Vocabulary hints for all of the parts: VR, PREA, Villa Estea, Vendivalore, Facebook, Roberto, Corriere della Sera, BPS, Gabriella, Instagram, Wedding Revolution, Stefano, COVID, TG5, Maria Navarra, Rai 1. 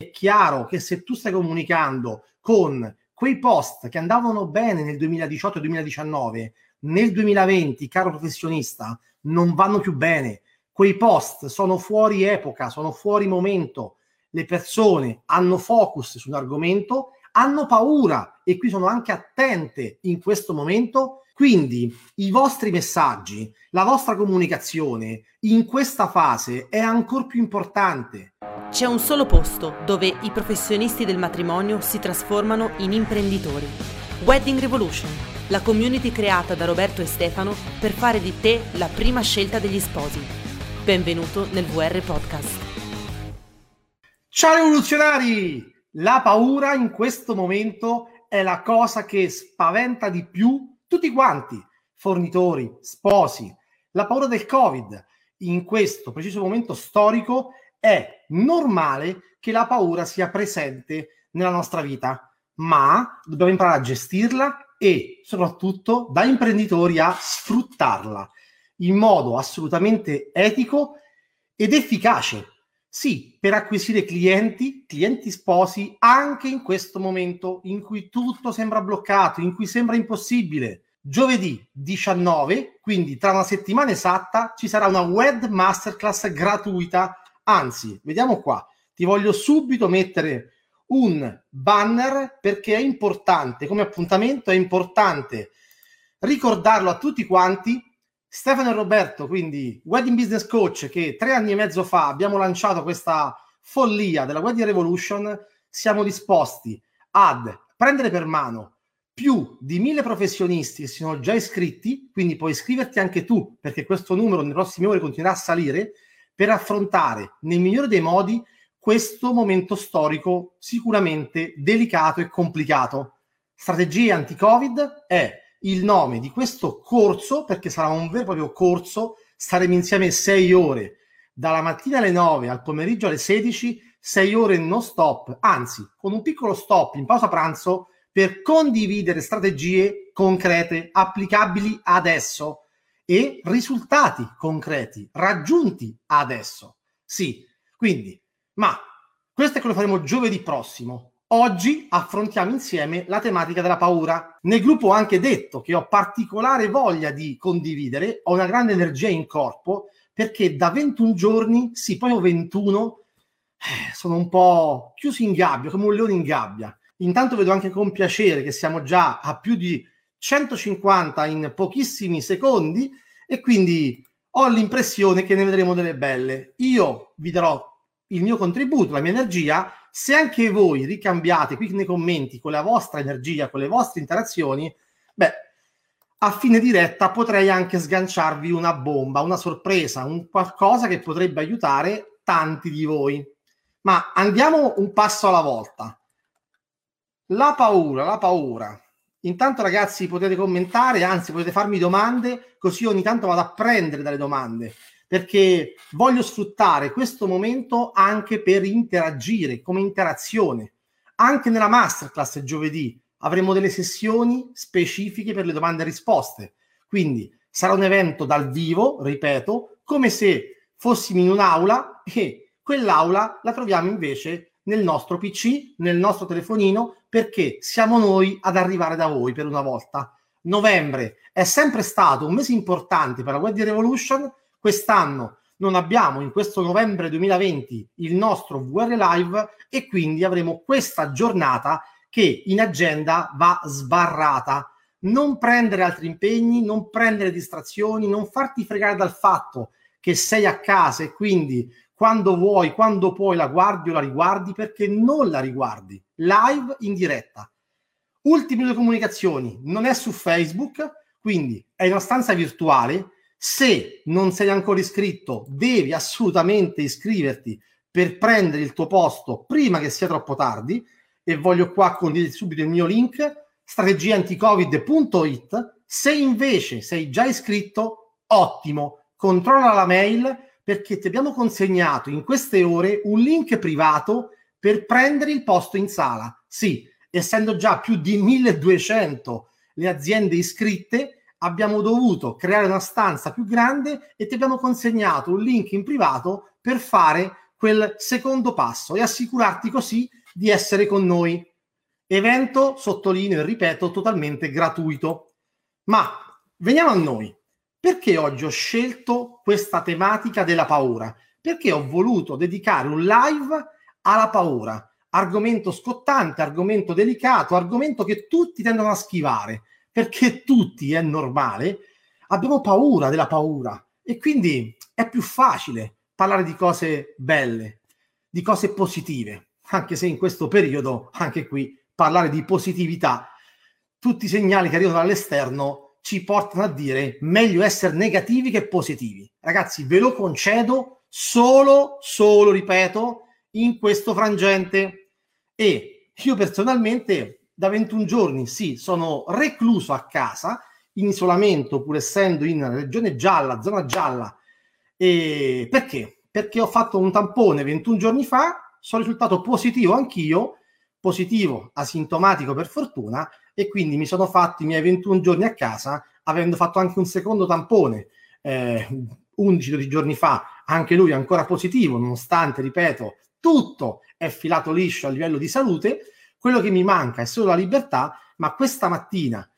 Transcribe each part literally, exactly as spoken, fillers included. è chiaro che se tu stai comunicando con quei post che andavano bene nel duemiladiciotto duemiladiciannove, nel duemilaventi, caro professionista, non vanno più bene. Quei post sono fuori epoca, sono fuori momento. Le persone hanno focus su un argomento, hanno paura e qui sono anche attente in questo momento. Quindi i vostri messaggi, la vostra comunicazione in questa fase è ancora più importante. C'è un solo posto dove i professionisti del matrimonio si trasformano in imprenditori. Wedding Revolution, la community creata da Roberto e Stefano per fare di te la prima scelta degli sposi. Benvenuto nel V R Podcast. Ciao rivoluzionari! La paura in questo momento è la cosa che spaventa di più tutti quanti, fornitori, sposi. La paura del Covid in questo preciso momento storico è normale che la paura sia presente nella nostra vita, ma dobbiamo imparare a gestirla e soprattutto da imprenditori a sfruttarla in modo assolutamente etico ed efficace. Sì, per acquisire clienti, clienti sposi, anche in questo momento in cui tutto sembra bloccato, in cui sembra impossibile. Giovedì diciannove, quindi tra una settimana esatta, ci sarà una web masterclass gratuita. Anzi, vediamo qua, ti voglio subito mettere un banner perché è importante, come appuntamento è importante ricordarlo a tutti quanti. Stefano e Roberto, quindi Wedding Business Coach, che tre anni e mezzo fa abbiamo lanciato questa follia della Wedding Revolution, siamo disposti ad prendere per mano più di mille professionisti che sono già iscritti, quindi puoi iscriverti anche tu, perché questo numero nelle prossime ore continuerà a salire, per affrontare nel migliore dei modi questo momento storico sicuramente delicato e complicato. Strategie anti-Covid è il nome di questo corso, perché sarà un vero e proprio corso. Staremo insieme sei ore, dalla mattina alle nove al pomeriggio alle sedici, sei ore non stop, anzi con un piccolo stop in pausa pranzo per condividere strategie concrete, applicabili adesso e risultati concreti raggiunti adesso. Sì, quindi, ma questo è quello che faremo giovedì prossimo. Oggi affrontiamo insieme la tematica della paura. Nel gruppo ho anche detto che ho particolare voglia di condividere, ho una grande energia in corpo, perché da ventuno giorni, sì, poi ho ventuno, eh, sono un po' chiuso in gabbia, come un leone in gabbia. Intanto vedo anche con piacere che siamo già a più di centocinquanta in pochissimi secondi e quindi ho l'impressione che ne vedremo delle belle. Io vi darò il mio contributo, la mia energia. Se anche voi ricambiate qui nei commenti con la vostra energia, con le vostre interazioni, beh, a fine diretta potrei anche sganciarvi una bomba, una sorpresa, un qualcosa che potrebbe aiutare tanti di voi. Ma andiamo un passo alla volta. La paura, la paura. Intanto ragazzi potete commentare, anzi potete farmi domande, così ogni tanto vado a prendere dalle domande, perché voglio sfruttare questo momento anche per interagire, come interazione. Anche nella masterclass giovedì avremo delle sessioni specifiche per le domande e risposte. Quindi sarà un evento dal vivo, ripeto, come se fossimo in un'aula e quell'aula la troviamo invece nel nostro P C, nel nostro telefonino, perché siamo noi ad arrivare da voi per una volta. Novembre è sempre stato un mese importante per la Wedding Revolution. Quest'anno non abbiamo, in questo novembre duemilaventi, il nostro V R Live e quindi avremo questa giornata che in agenda va sbarrata. Non prendere altri impegni, non prendere distrazioni, non farti fregare dal fatto che sei a casa e quindi quando vuoi, quando puoi la guardi o la riguardi, perché non la riguardi. Live in diretta. Ultime due comunicazioni, non è su Facebook, quindi è in una stanza virtuale. Se non sei ancora iscritto, devi assolutamente iscriverti per prendere il tuo posto prima che sia troppo tardi. E voglio qua condividere subito il mio link, strategie anti covid punto it. Se invece sei già iscritto, ottimo, controlla la mail, perché ti abbiamo consegnato in queste ore un link privato per prendere il posto in sala. Sì, essendo già più di milleduecento le aziende iscritte, abbiamo dovuto creare una stanza più grande e ti abbiamo consegnato un link in privato per fare quel secondo passo e assicurarti così di essere con noi. Evento, sottolineo e ripeto, totalmente gratuito. Ma veniamo a noi. Perché oggi ho scelto questa tematica della paura? Perché ho voluto dedicare un live alla paura, argomento scottante, argomento delicato, argomento che tutti tendono a schivare, perché tutti, è normale, abbiamo paura della paura e quindi è più facile parlare di cose belle, di cose positive, anche se in questo periodo, anche qui, parlare di positività, tutti i segnali che arrivano dall'esterno ci portano a dire meglio essere negativi che positivi. Ragazzi, ve lo concedo solo, solo, ripeto, in questo frangente. E io personalmente da ventuno giorni, sì, sono recluso a casa, in isolamento, pur essendo in regione gialla, zona gialla. E perché? Perché ho fatto un tampone ventuno giorni fa, sono risultato positivo anch'io, positivo, asintomatico per fortuna, e quindi mi sono fatti i miei ventuno giorni a casa, avendo fatto anche un secondo tampone eh, undici dodici giorni fa, anche lui ancora positivo, nonostante, ripeto, tutto è filato liscio a livello di salute. Quello che mi manca è solo la libertà, ma questa mattina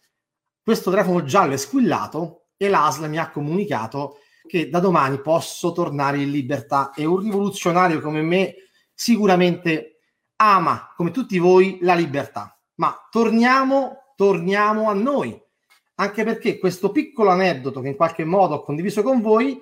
questo telefono giallo è squillato e l'A S L mi ha comunicato che da domani posso tornare in libertà, e un rivoluzionario come me sicuramente ama, come tutti voi, la libertà. Ma torniamo, torniamo a noi, anche perché questo piccolo aneddoto che in qualche modo ho condiviso con voi,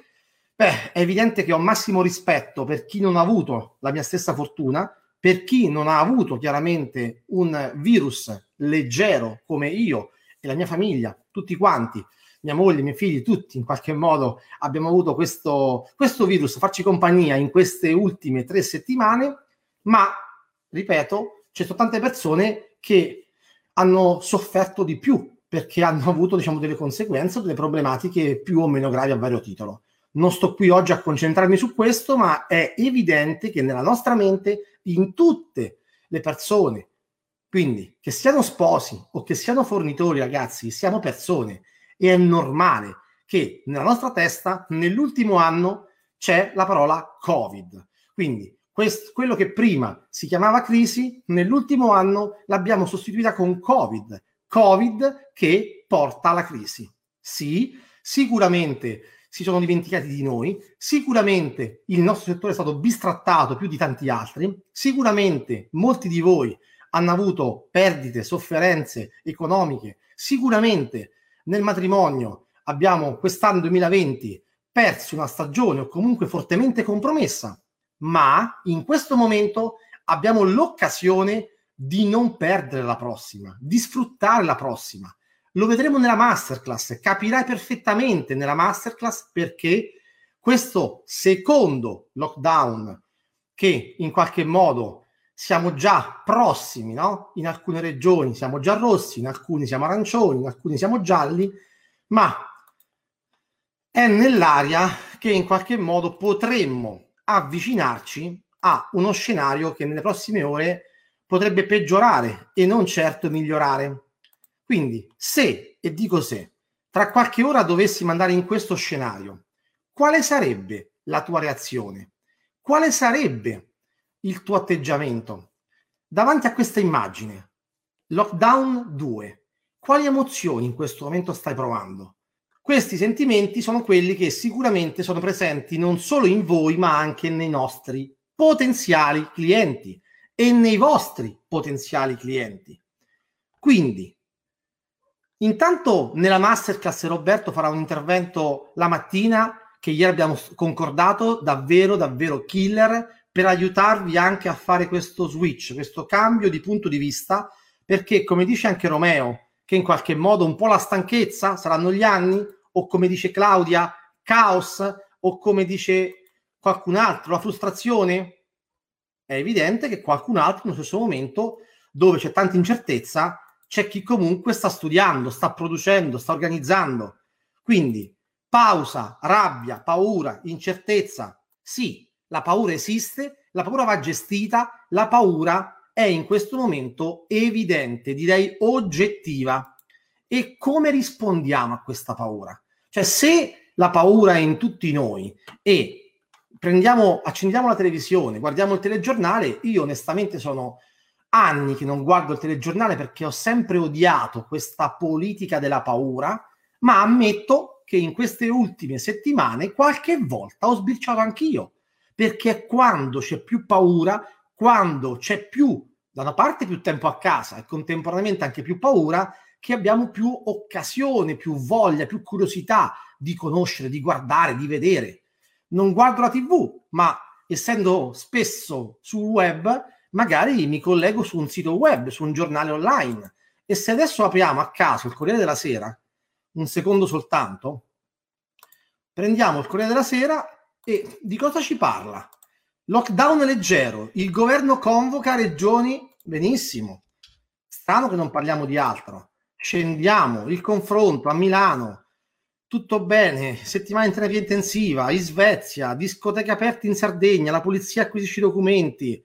beh, è evidente che ho massimo rispetto per chi non ha avuto la mia stessa fortuna, per chi non ha avuto chiaramente un virus leggero come io e la mia famiglia, tutti quanti, mia moglie, i miei figli, tutti in qualche modo abbiamo avuto questo, questo virus a farci compagnia in queste ultime tre settimane, ma, ripeto, ci sono tante persone che hanno sofferto di più perché hanno avuto, diciamo, delle conseguenze, delle problematiche più o meno gravi a vario titolo. Non sto qui oggi a concentrarmi su questo, ma è evidente che nella nostra mente, in tutte le persone, quindi che siano sposi o che siano fornitori, ragazzi, siamo persone, e è normale che nella nostra testa, nell'ultimo anno, c'è la parola COVID. Quindi questo, quello che prima si chiamava crisi, nell'ultimo anno l'abbiamo sostituita con COVID. COVID che porta alla crisi. Sì, sicuramente si sono dimenticati di noi, sicuramente il nostro settore è stato bistrattato più di tanti altri, sicuramente molti di voi hanno avuto perdite, sofferenze economiche, sicuramente nel matrimonio abbiamo quest'anno duemilaventi perso una stagione o comunque fortemente compromessa, ma in questo momento abbiamo l'occasione di non perdere la prossima, di sfruttare la prossima. Lo vedremo nella masterclass, capirai perfettamente nella masterclass perché questo secondo lockdown, che in qualche modo siamo già prossimi, no? In alcune regioni siamo già rossi, in alcuni siamo arancioni, in alcuni siamo gialli, ma è nell'aria che in qualche modo potremmo avvicinarci a uno scenario che nelle prossime ore potrebbe peggiorare e non certo migliorare. Quindi, se, e dico se, tra qualche ora dovessimo andare in questo scenario, quale sarebbe la tua reazione? Quale sarebbe il tuo atteggiamento? Davanti a questa immagine, lockdown due, quali emozioni in questo momento stai provando? Questi sentimenti sono quelli che sicuramente sono presenti non solo in voi, ma anche nei nostri potenziali clienti e nei vostri potenziali clienti. Quindi, intanto nella masterclass Roberto farà un intervento la mattina che ieri abbiamo concordato, davvero davvero killer, per aiutarvi anche a fare questo switch, questo cambio di punto di vista, perché come dice anche Romeo, che in qualche modo un po' la stanchezza saranno gli anni, o come dice Claudia, caos, o come dice qualcun altro, la frustrazione, è evidente che qualcun altro nello stesso momento, dove c'è tanta incertezza, c'è chi comunque sta studiando, sta producendo, sta organizzando. Quindi pausa, rabbia, paura, incertezza. Sì, la paura esiste, la paura va gestita, la paura è in questo momento evidente, direi oggettiva. E come rispondiamo a questa paura? Cioè, se la paura è in tutti noi e prendiamo, accendiamo la televisione, guardiamo il telegiornale. Io onestamente sono anni che non guardo il telegiornale perché ho sempre odiato questa politica della paura, ma ammetto che in queste ultime settimane qualche volta ho sbirciato anch'io, perché quando c'è più paura, quando c'è più, da una parte più tempo a casa e contemporaneamente anche più paura, che abbiamo più occasione, più voglia, più curiosità di conoscere, di guardare, di vedere. Non guardo la tivù, ma essendo spesso sul web, magari mi collego su un sito web, su un giornale online. E se adesso apriamo a caso il Corriere della Sera, un secondo soltanto, prendiamo il Corriere della Sera e di cosa ci parla? Lockdown leggero, il governo convoca regioni, benissimo. Strano che non parliamo di altro. Scendiamo, il confronto a Milano, tutto bene, settimana in terapia intensiva, in Svezia, discoteche aperte in Sardegna, la polizia acquisisce i documenti,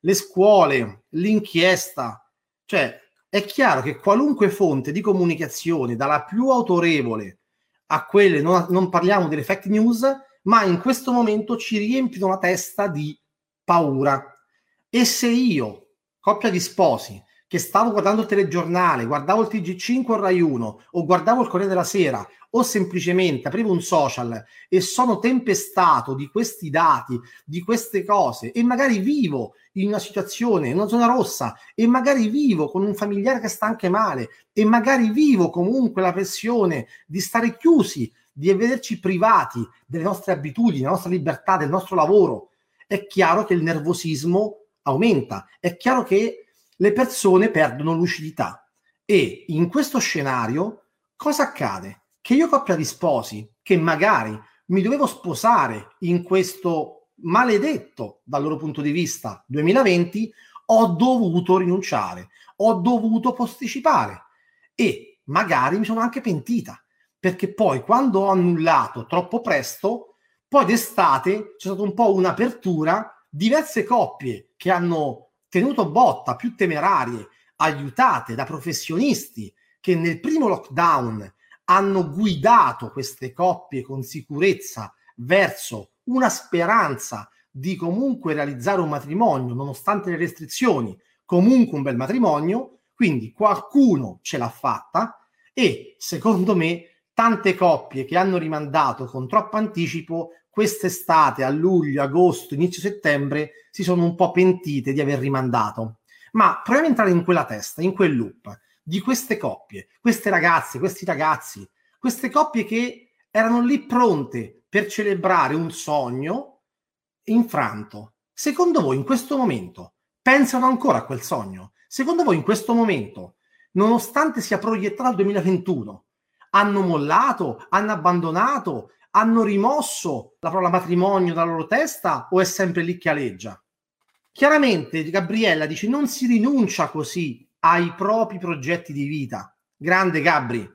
le scuole, l'inchiesta. Cioè, è chiaro che qualunque fonte di comunicazione, dalla più autorevole a quelle, non, non parliamo delle fake news, ma in questo momento ci riempiono la testa di paura. E se io, coppia di sposi, che stavo guardando il telegiornale, guardavo il T G cinque o il Rai uno, o guardavo il Corriere della Sera, o semplicemente aprivo un social e sono tempestato di questi dati, di queste cose, e magari vivo in una situazione, in una zona rossa, e magari vivo con un familiare che sta anche male, e magari vivo comunque la pressione di stare chiusi, di vederci privati delle nostre abitudini, della nostra libertà, del nostro lavoro, è chiaro che il nervosismo aumenta, è chiaro che le persone perdono lucidità. E in questo scenario cosa accade? Che io, coppia di sposi, che magari mi dovevo sposare in questo maledetto, dal loro punto di vista, duemilaventi, ho dovuto rinunciare, ho dovuto posticipare e magari mi sono anche pentita, perché poi quando ho annullato troppo presto, poi d'estate c'è stata un po' un'apertura, diverse coppie che hanno tenuto botta, più temerarie, aiutate da professionisti che nel primo lockdown hanno guidato queste coppie con sicurezza verso una speranza di comunque realizzare un matrimonio, nonostante le restrizioni, comunque un bel matrimonio. Quindi qualcuno ce l'ha fatta e, secondo me, tante coppie che hanno rimandato con troppo anticipo quest'estate, a luglio, agosto, inizio settembre, si sono un po' pentite di aver rimandato. Ma proviamo a entrare in quella testa, in quel loop di queste coppie, queste ragazze, questi ragazzi, queste coppie che erano lì pronte per celebrare un sogno infranto. Secondo voi in questo momento pensano ancora a quel sogno? Secondo voi in questo momento, nonostante sia proiettato al duemilaventuno, hanno mollato, hanno abbandonato, hanno rimosso la parola matrimonio dalla loro testa o è sempre lì che aleggia? Chiaramente Gabriella dice non si rinuncia così ai propri progetti di vita. Grande Gabri.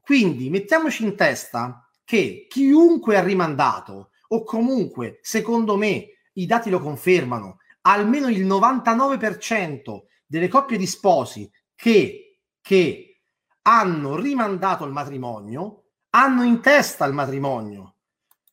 Quindi mettiamoci in testa che chiunque ha rimandato, o comunque, secondo me, i dati lo confermano, almeno il novantanove per cento delle coppie di sposi che, che hanno rimandato il matrimonio, hanno in testa il matrimonio.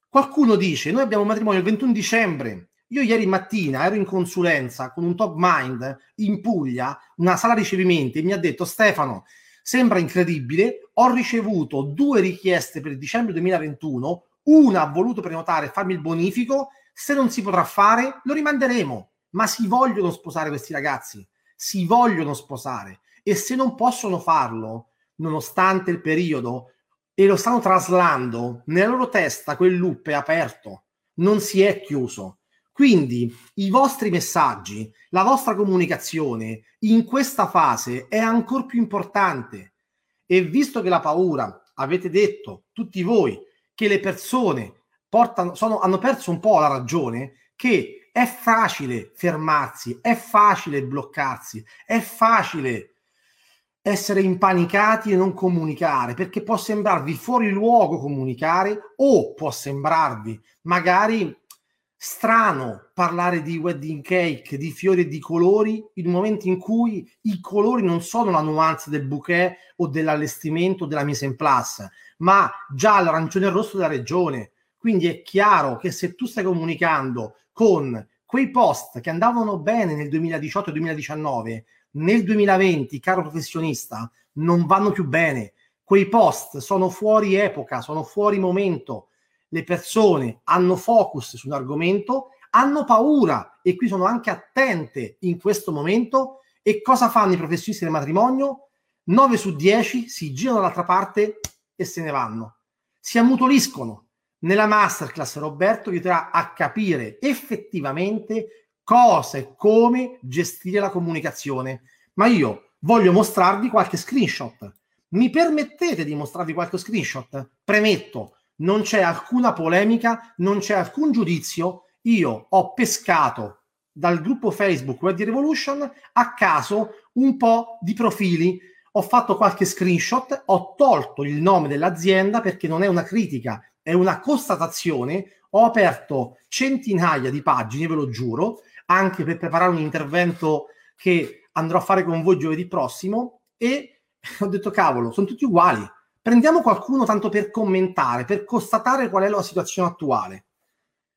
Qualcuno dice, noi abbiamo un matrimonio il ventuno dicembre, io ieri mattina ero in consulenza con un top mind in Puglia, una sala ricevimenti, e mi ha detto, Stefano, sembra incredibile, ho ricevuto due richieste per dicembre duemilaventuno, una ha voluto prenotare e farmi il bonifico, se non si potrà fare lo rimanderemo, ma si vogliono sposare questi ragazzi, si vogliono sposare, e se non possono farlo nonostante il periodo, e lo stanno traslando nella loro testa, quel loop è aperto, non si è chiuso. Quindi i vostri messaggi, la vostra comunicazione in questa fase è ancora più importante, e visto che la paura, avete detto tutti voi, che le persone portano, sono, hanno perso un po' la ragione, che è facile fermarsi, è facile bloccarsi, è facile essere impanicati e non comunicare, perché può sembrarvi fuori luogo comunicare, o può sembrarvi magari strano parlare di wedding cake, di fiori e di colori in un momento in cui i colori non sono la nuance del bouquet o dell'allestimento, della mise en place, ma già l'arancione e il rosso della regione. Quindi è chiaro che se tu stai comunicando con quei post che andavano bene nel duemiladiciotto duemiladiciannove, nel duemilaventi, caro professionista, non vanno più bene. Quei post sono fuori epoca, sono fuori momento. Le persone hanno focus su un argomento, hanno paura e qui sono anche attente in questo momento. E cosa fanno i professionisti del matrimonio? nove su dieci si girano dall'altra parte e se ne vanno. Si ammutoliscono. Nella masterclass Roberto vi aiuterà a capire effettivamente cosa e come gestire la comunicazione. Ma io voglio mostrarvi qualche screenshot. Mi permettete di mostrarvi qualche screenshot? Premetto, non c'è alcuna polemica, non c'è alcun giudizio. Io ho pescato dal gruppo Facebook Wedding Revolution a caso un po' di profili. Ho fatto qualche screenshot, ho tolto il nome dell'azienda perché non è una critica, è una constatazione. Ho aperto centinaia di pagine, ve lo giuro, anche per preparare un intervento che andrò a fare con voi giovedì prossimo, e ho detto cavolo, sono tutti uguali, prendiamo qualcuno tanto per commentare, per constatare qual è la situazione attuale.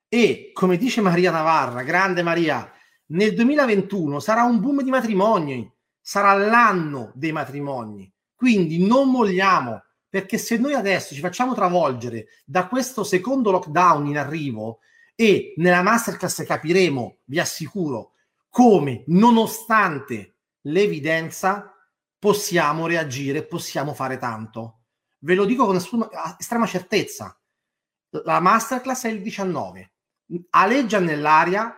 E come dice Maria Navarra, grande Maria, nel duemilaventuno sarà un boom di matrimoni, sarà l'anno dei matrimoni, quindi non molliamo. Perché se noi adesso ci facciamo travolgere da questo secondo lockdown in arrivo, e nella masterclass capiremo, vi assicuro, come nonostante l'evidenza possiamo reagire, possiamo fare tanto. Ve lo dico con nessuna, estrema certezza. La masterclass è il diciannove. Aleggia nell'aria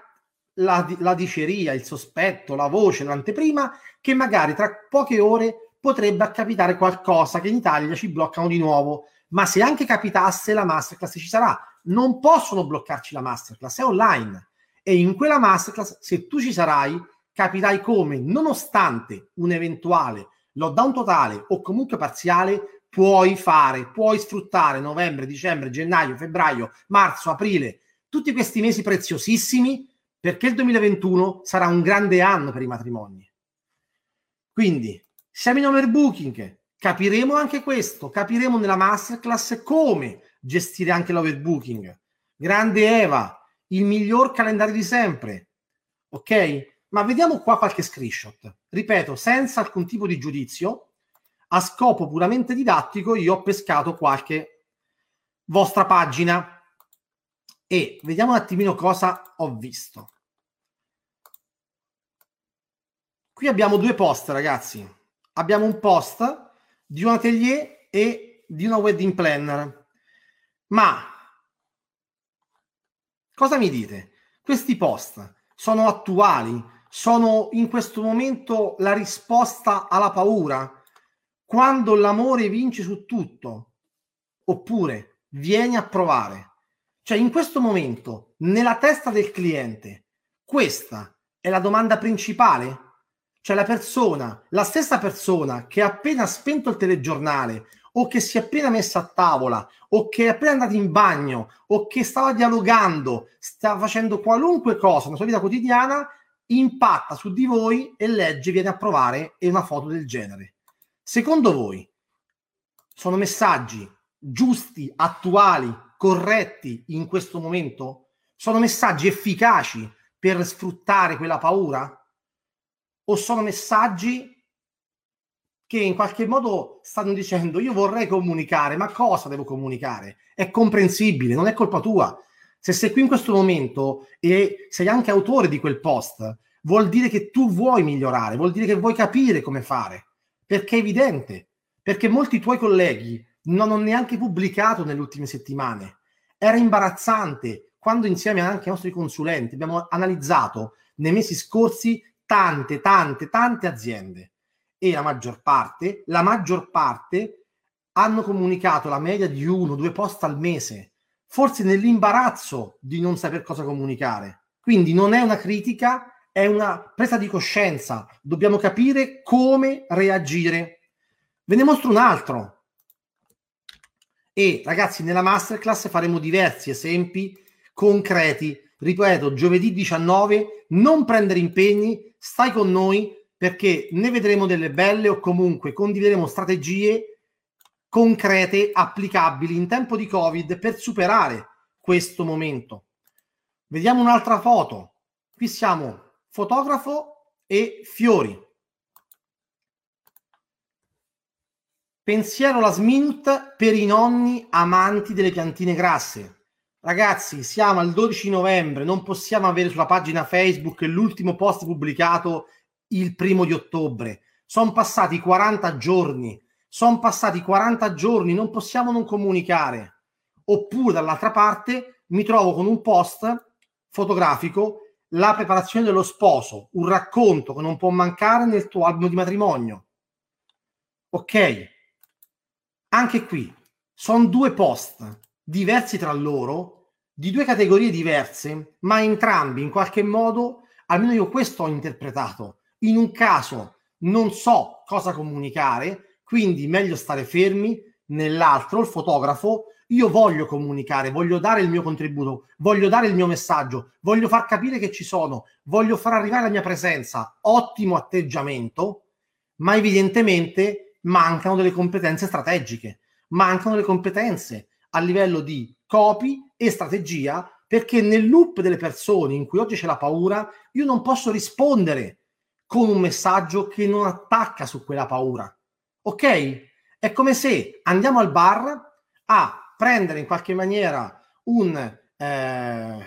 la, la diceria, il sospetto, la voce, l'anteprima, che magari tra poche ore potrebbe capitare qualcosa, che in Italia ci bloccano di nuovo. Ma se anche capitasse, la masterclass ci sarà. Non possono bloccarci la masterclass, è online. E in quella masterclass, se tu ci sarai, capirai come, nonostante un eventuale lockdown totale o comunque parziale, puoi fare, puoi sfruttare novembre, dicembre, gennaio, febbraio, marzo, aprile, tutti questi mesi preziosissimi, perché il duemilaventuno sarà un grande anno per i matrimoni. Quindi siamo in overbooking, capiremo anche questo, capiremo nella masterclass come gestire anche l'overbooking. Grande Eva, il miglior calendario di sempre, ok? Ma vediamo qua qualche screenshot, ripeto, senza alcun tipo di giudizio, a scopo puramente didattico. Io ho pescato qualche vostra pagina e vediamo un attimino cosa ho visto. Qui abbiamo due post, ragazzi. Abbiamo un post di un atelier e di una wedding planner. Ma cosa mi dite? Questi post sono attuali? Sono in questo momento la risposta alla paura? Quando l'amore vince su tutto? Oppure vieni a provare? Cioè, in questo momento, nella testa del cliente, questa è la domanda principale? Cioè la persona, la stessa persona che ha appena spento il telegiornale, o che si è appena messa a tavola, o che è appena andata in bagno, o che stava dialogando, sta facendo qualunque cosa nella sua vita quotidiana, impatta su di voi e legge, viene a provare, e una foto del genere. Secondo voi sono messaggi giusti, attuali, corretti in questo momento? Sono messaggi efficaci per sfruttare quella paura? O sono messaggi che in qualche modo stanno dicendo io vorrei comunicare, ma cosa devo comunicare? È comprensibile, non è colpa tua. Se sei qui in questo momento e sei anche autore di quel post, vuol dire che tu vuoi migliorare, vuol dire che vuoi capire come fare, perché è evidente, perché molti tuoi colleghi non hanno neanche pubblicato nelle ultime settimane. Era imbarazzante quando insieme anche ai nostri consulenti abbiamo analizzato nei mesi scorsi tante, tante, tante aziende, e la maggior parte, la maggior parte hanno comunicato la media di uno, due post al mese, forse nell'imbarazzo di non saper cosa comunicare. Quindi non è una critica, è una presa di coscienza. Dobbiamo capire come reagire. Ve ne mostro un altro. E ragazzi, nella masterclass faremo diversi esempi concreti. Ripeto, giovedì diciannove, non prendere impegni, stai con noi, perché ne vedremo delle belle, o comunque condivideremo strategie concrete, applicabili in tempo di Covid per superare questo momento. Vediamo un'altra foto. Qui siamo fotografo e fiori. Pensiero alla Smint per i nonni amanti delle piantine grasse. Ragazzi, siamo al dodici novembre, non possiamo avere sulla pagina Facebook l'ultimo post pubblicato il primo di ottobre. Sono passati quaranta giorni, sono passati quaranta giorni, non possiamo non comunicare. Oppure dall'altra parte mi trovo con un post fotografico, la preparazione dello sposo, un racconto che non può mancare nel tuo album di matrimonio. Ok, anche qui sono due post diversi tra loro, di due categorie diverse, ma entrambi in qualche modo, almeno io questo ho interpretato, in un caso non so cosa comunicare, quindi meglio stare fermi, nell'altro, il fotografo, io voglio comunicare, voglio dare il mio contributo, voglio dare il mio messaggio, voglio far capire che ci sono, voglio far arrivare la mia presenza, ottimo atteggiamento, ma evidentemente mancano delle competenze strategiche, mancano le competenze a livello di copy e strategia, perché nel loop delle persone in cui oggi c'è la paura, io non posso rispondere con un messaggio che non attacca su quella paura. Ok? È come se andiamo al bar a prendere in qualche maniera un... Eh,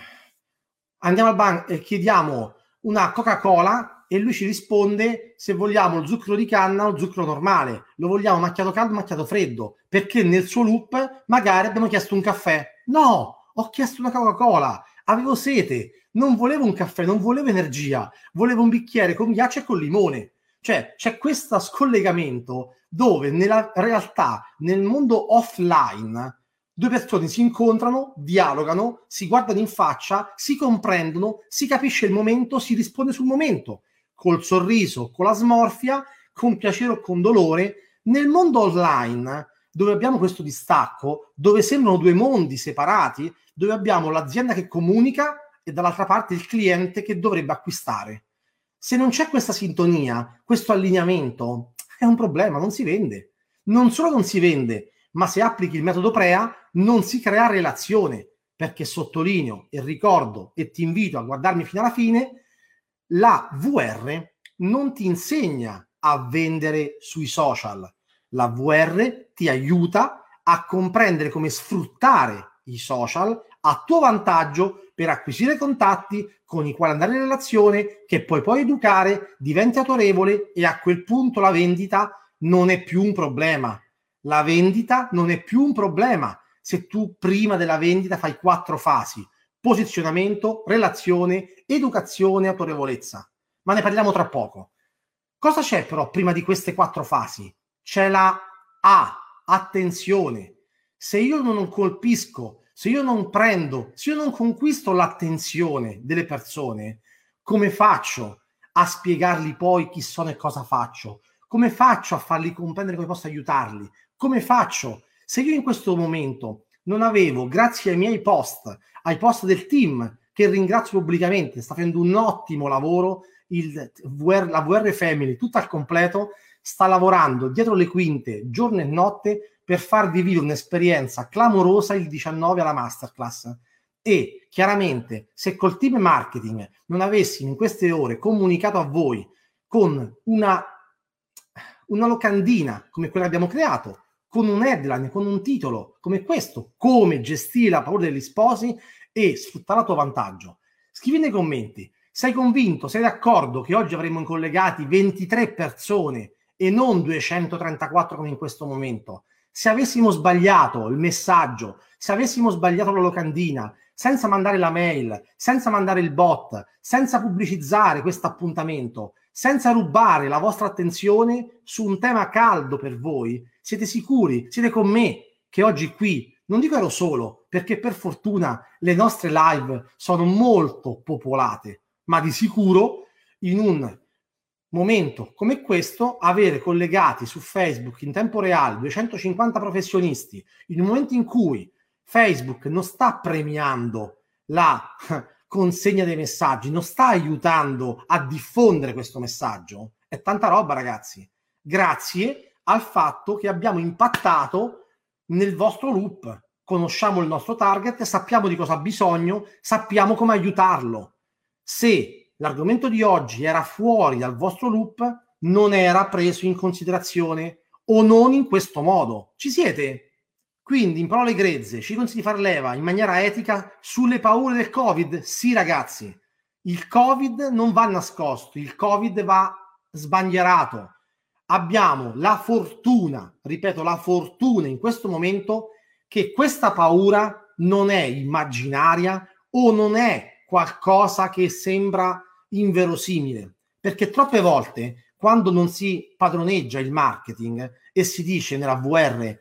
andiamo al bar e chiediamo una Coca-Cola e lui ci risponde se vogliamo lo zucchero di canna o zucchero normale, lo vogliamo macchiato caldo o macchiato freddo, perché nel suo loop magari abbiamo chiesto un caffè. No, ho chiesto una Coca-Cola, avevo sete, non volevo un caffè, non volevo energia, volevo un bicchiere con ghiaccio e con limone. Cioè c'è questo scollegamento dove nella realtà, nel mondo offline, due persone si incontrano, dialogano, si guardano in faccia, si comprendono, si capisce il momento, si risponde sul momento, col sorriso, con la smorfia, con piacere o con dolore. Nel mondo online, dove abbiamo questo distacco, dove sembrano due mondi separati, dove abbiamo l'azienda che comunica e dall'altra parte il cliente che dovrebbe acquistare. Se non c'è questa sintonia, questo allineamento, è un problema, non si vende. Non solo non si vende, ma se applichi il metodo PREA non si crea relazione, perché sottolineo e ricordo e ti invito a guardarmi fino alla fine, la V R non ti insegna a vendere sui social. La V R ti aiuta a comprendere come sfruttare i social a tuo vantaggio per acquisire contatti con i quali andare in relazione, che poi puoi educare, diventi autorevole e a quel punto la vendita non è più un problema. La vendita non è più un problema se tu prima della vendita fai quattro fasi: posizionamento, relazione, educazione, autorevolezza. Ma ne parliamo tra poco. Cosa c'è però prima di queste quattro fasi? C'è la A, attenzione. Se io non colpisco, se io non prendo, se io non conquisto l'attenzione delle persone, come faccio a spiegargli poi chi sono e cosa faccio? Come faccio a farli comprendere come posso aiutarli? Come faccio? Se io in questo momento non avevo, grazie ai miei post, ai post del team, che ringrazio pubblicamente, sta facendo un ottimo lavoro, il V R, la V R Family, tutto al completo, sta lavorando dietro le quinte, giorno e notte, per farvi vivere un'esperienza clamorosa il diciannove alla Masterclass. E chiaramente, se col team marketing non avessimo in queste ore comunicato a voi con una... una locandina come quella che abbiamo creato, con un headline, con un titolo come questo, come gestire la paura degli sposi e sfruttarla a tuo vantaggio. Scrivi nei commenti, sei convinto, sei d'accordo che oggi avremmo collegati ventitré persone e non duecentotrentaquattro come in questo momento? Se avessimo sbagliato il messaggio, se avessimo sbagliato la locandina, senza mandare la mail, senza mandare il bot, senza pubblicizzare questo appuntamento, senza rubare la vostra attenzione su un tema caldo per voi, siete sicuri, siete con me, che oggi qui, non dico ero solo, perché per fortuna le nostre live sono molto popolate, ma di sicuro in un momento come questo, avere collegati su Facebook in tempo reale duecentocinquanta professionisti, in un momento in cui Facebook non sta premiando la... consegna dei messaggi, non sta aiutando a diffondere questo messaggio, è tanta roba, ragazzi, grazie al fatto che abbiamo impattato nel vostro loop, conosciamo il nostro target, sappiamo di cosa ha bisogno, sappiamo come aiutarlo. Se l'argomento di oggi era fuori dal vostro loop, non era preso in considerazione o non in questo modo. Ci siete? Quindi, in parole grezze, ci consigli di far leva in maniera etica sulle paure del Covid? Sì, ragazzi, il Covid non va nascosto, il Covid va sbandierato. Abbiamo la fortuna, ripeto, la fortuna in questo momento che questa paura non è immaginaria o non è qualcosa che sembra inverosimile, perché troppe volte, quando non si padroneggia il marketing e si dice nella V R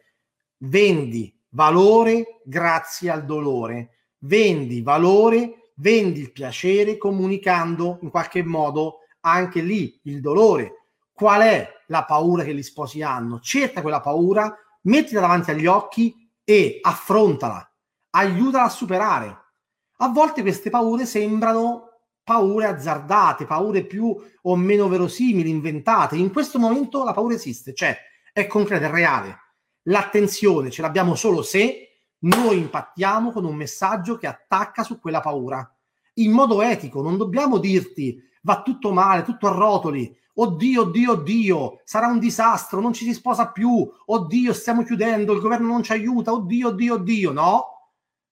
vendi valore grazie al dolore, vendi valore, vendi il piacere comunicando in qualche modo anche lì il dolore. Qual è la paura che gli sposi hanno? Cerca quella paura, mettila davanti agli occhi e affrontala, aiutala a superare. A volte queste paure sembrano paure azzardate, paure più o meno verosimili, inventate. In questo momento la paura esiste, cioè è concreta, è reale. L'attenzione ce l'abbiamo solo se noi impattiamo con un messaggio che attacca su quella paura in modo etico. Non dobbiamo dirti va tutto male, tutto a rotoli, oddio, oddio, oddio, sarà un disastro, non ci si sposa più, oddio, stiamo chiudendo, il governo non ci aiuta, oddio, oddio, oddio. No,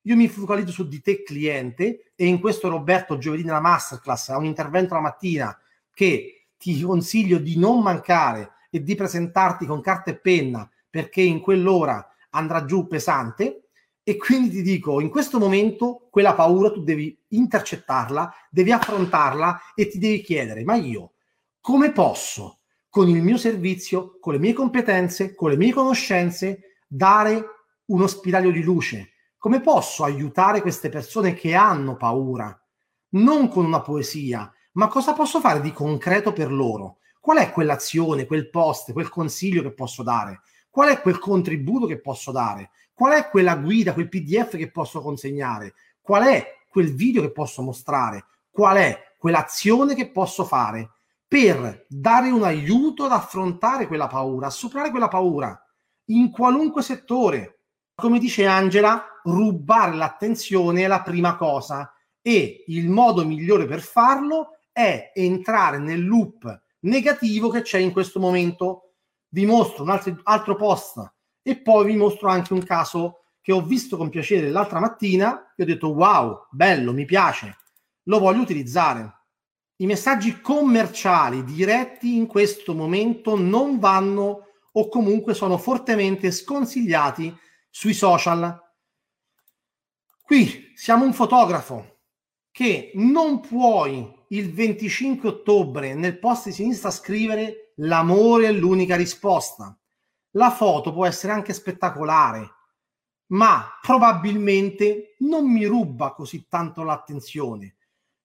io mi focalizzo su di te, cliente, e in questo Roberto giovedì nella masterclass ha un intervento la mattina che ti consiglio di non mancare e di presentarti con carta e penna, perché in quell'ora andrà giù pesante. E quindi ti dico, in questo momento quella paura tu devi intercettarla, devi affrontarla e ti devi chiedere, ma io come posso, con il mio servizio, con le mie competenze, con le mie conoscenze, dare uno spiraglio di luce? Come posso aiutare queste persone che hanno paura? Non con una poesia, ma cosa posso fare di concreto per loro? Qual è quell'azione, quel post, quel consiglio che posso dare? Qual è quel contributo che posso dare? Qual è quella guida, quel P D F che posso consegnare? Qual è quel video che posso mostrare? Qual è quell'azione che posso fare per dare un aiuto ad affrontare quella paura, a superare quella paura, in qualunque settore? Come dice Angela, rubare l'attenzione è la prima cosa, e il modo migliore per farlo è entrare nel loop negativo che c'è in questo momento. Vi mostro un altro, altro post e poi vi mostro anche un caso che ho visto con piacere l'altra mattina e ho detto wow, bello, mi piace, lo voglio utilizzare. I messaggi commerciali diretti in questo momento non vanno o comunque sono fortemente sconsigliati sui social. Qui siamo un fotografo che non puoi il venticinque ottobre nel post di sinistra scrivere l'amore è l'unica risposta. La foto può essere anche spettacolare, ma probabilmente non mi ruba così tanto l'attenzione.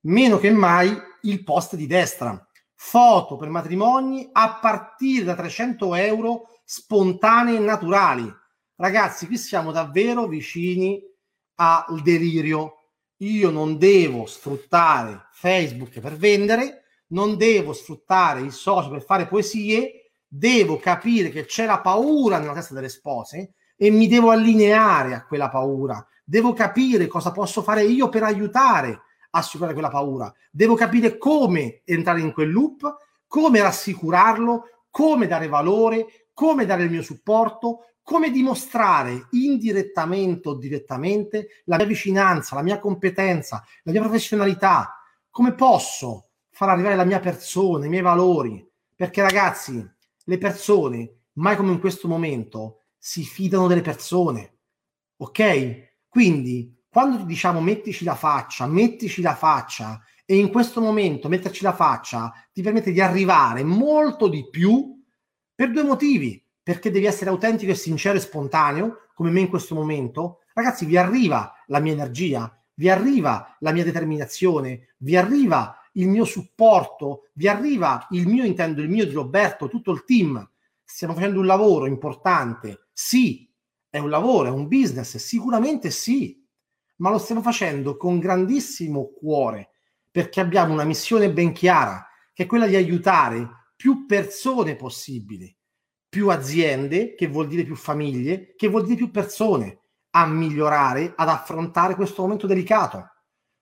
Meno che mai il post di destra. Foto per matrimoni a partire da trecento euro spontanee e naturali. Ragazzi, qui siamo davvero vicini al delirio. Io non devo sfruttare Facebook per vendere, non devo sfruttare i social per fare poesie, devo capire che c'è la paura nella testa delle spose e mi devo allineare a quella paura. Devo capire cosa posso fare io per aiutare a superare quella paura. Devo capire come entrare in quel loop, come rassicurarlo, come dare valore, come dare il mio supporto, come dimostrare indirettamente o direttamente la mia vicinanza, la mia competenza, la mia professionalità. Come posso far arrivare la mia persona, i miei valori, perché ragazzi, le persone, mai come in questo momento, si fidano delle persone, ok? Quindi, quando ti diciamo mettici la faccia, mettici la faccia, e in questo momento metterci la faccia ti permette di arrivare molto di più per due motivi, perché devi essere autentico e sincero e spontaneo, come me in questo momento. Ragazzi, vi arriva la mia energia, vi arriva la mia determinazione, vi arriva il mio supporto, vi arriva il mio, intendo il mio di Roberto, tutto il team. Stiamo facendo un lavoro importante, sì, è un lavoro, è un business, sicuramente sì, ma lo stiamo facendo con grandissimo cuore, perché abbiamo una missione ben chiara, che è quella di aiutare più persone possibili, più aziende, che vuol dire più famiglie, che vuol dire più persone, a migliorare, ad affrontare questo momento delicato.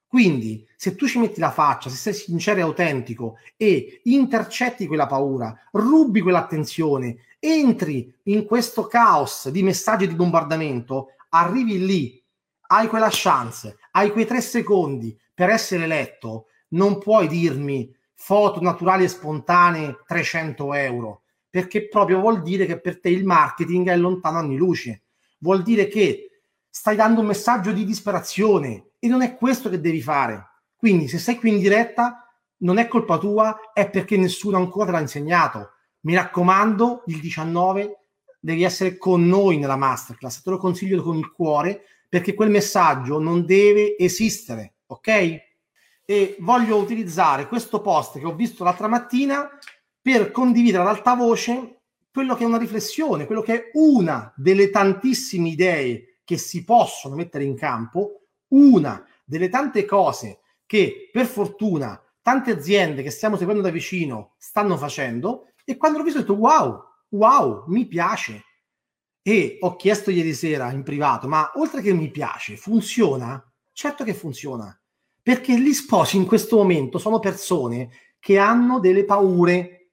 Quindi, se tu ci metti la faccia, se sei sincero e autentico e intercetti quella paura, rubi quell'attenzione, entri in questo caos di messaggi e di bombardamento, arrivi lì, hai quella chance, hai quei tre secondi per essere eletto, non puoi dirmi foto naturali e spontanee trecento euro, perché proprio vuol dire che per te il marketing è lontano anni luce. Vuol dire che stai dando un messaggio di disperazione e non è questo che devi fare. Quindi se sei qui in diretta non è colpa tua, è perché nessuno ancora te l'ha insegnato. Mi raccomando, il diciannove devi essere con noi nella masterclass, te lo consiglio con il cuore, perché quel messaggio non deve esistere, ok? E voglio utilizzare questo post che ho visto l'altra mattina per condividere ad alta voce quello che è una riflessione, quello che è una delle tantissime idee che si possono mettere in campo, una delle tante cose che per fortuna tante aziende che stiamo seguendo da vicino stanno facendo, e quando l'ho visto ho detto wow, wow, mi piace. E ho chiesto ieri sera in privato, ma oltre che mi piace, funziona? Certo che funziona, perché gli sposi in questo momento sono persone che hanno delle paure.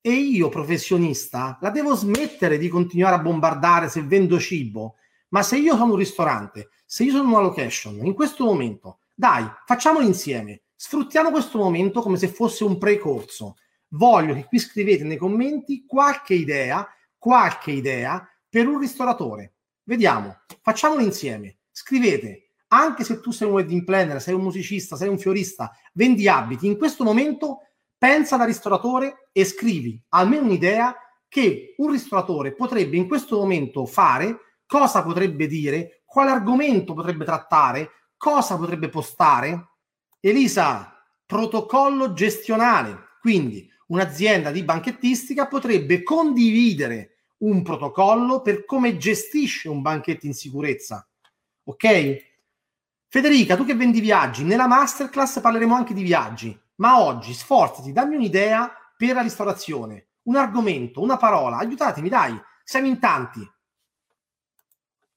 E io, professionista, la devo smettere di continuare a bombardare se vendo cibo. Ma se io sono un ristorante, se io sono una location, in questo momento, dai, facciamolo insieme. Sfruttiamo questo momento come se fosse un precorso. Voglio che qui scrivete nei commenti qualche idea, qualche idea per un ristoratore. Vediamo, facciamolo insieme. Scrivete, anche se tu sei un wedding planner, sei un musicista, sei un fiorista, vendi abiti, in questo momento pensa da ristoratore e scrivi almeno un'idea che un ristoratore potrebbe in questo momento fare, cosa potrebbe dire, quale argomento potrebbe trattare, cosa potrebbe postare. Elisa, protocollo gestionale. Quindi un'azienda di banchettistica potrebbe condividere un protocollo per come gestisce un banchetto in sicurezza. Ok? Federica, tu che vendi viaggi, nella masterclass parleremo anche di viaggi. Ma oggi sforzati, dammi un'idea per la ristorazione, un argomento, una parola, aiutatemi dai, siamo in tanti.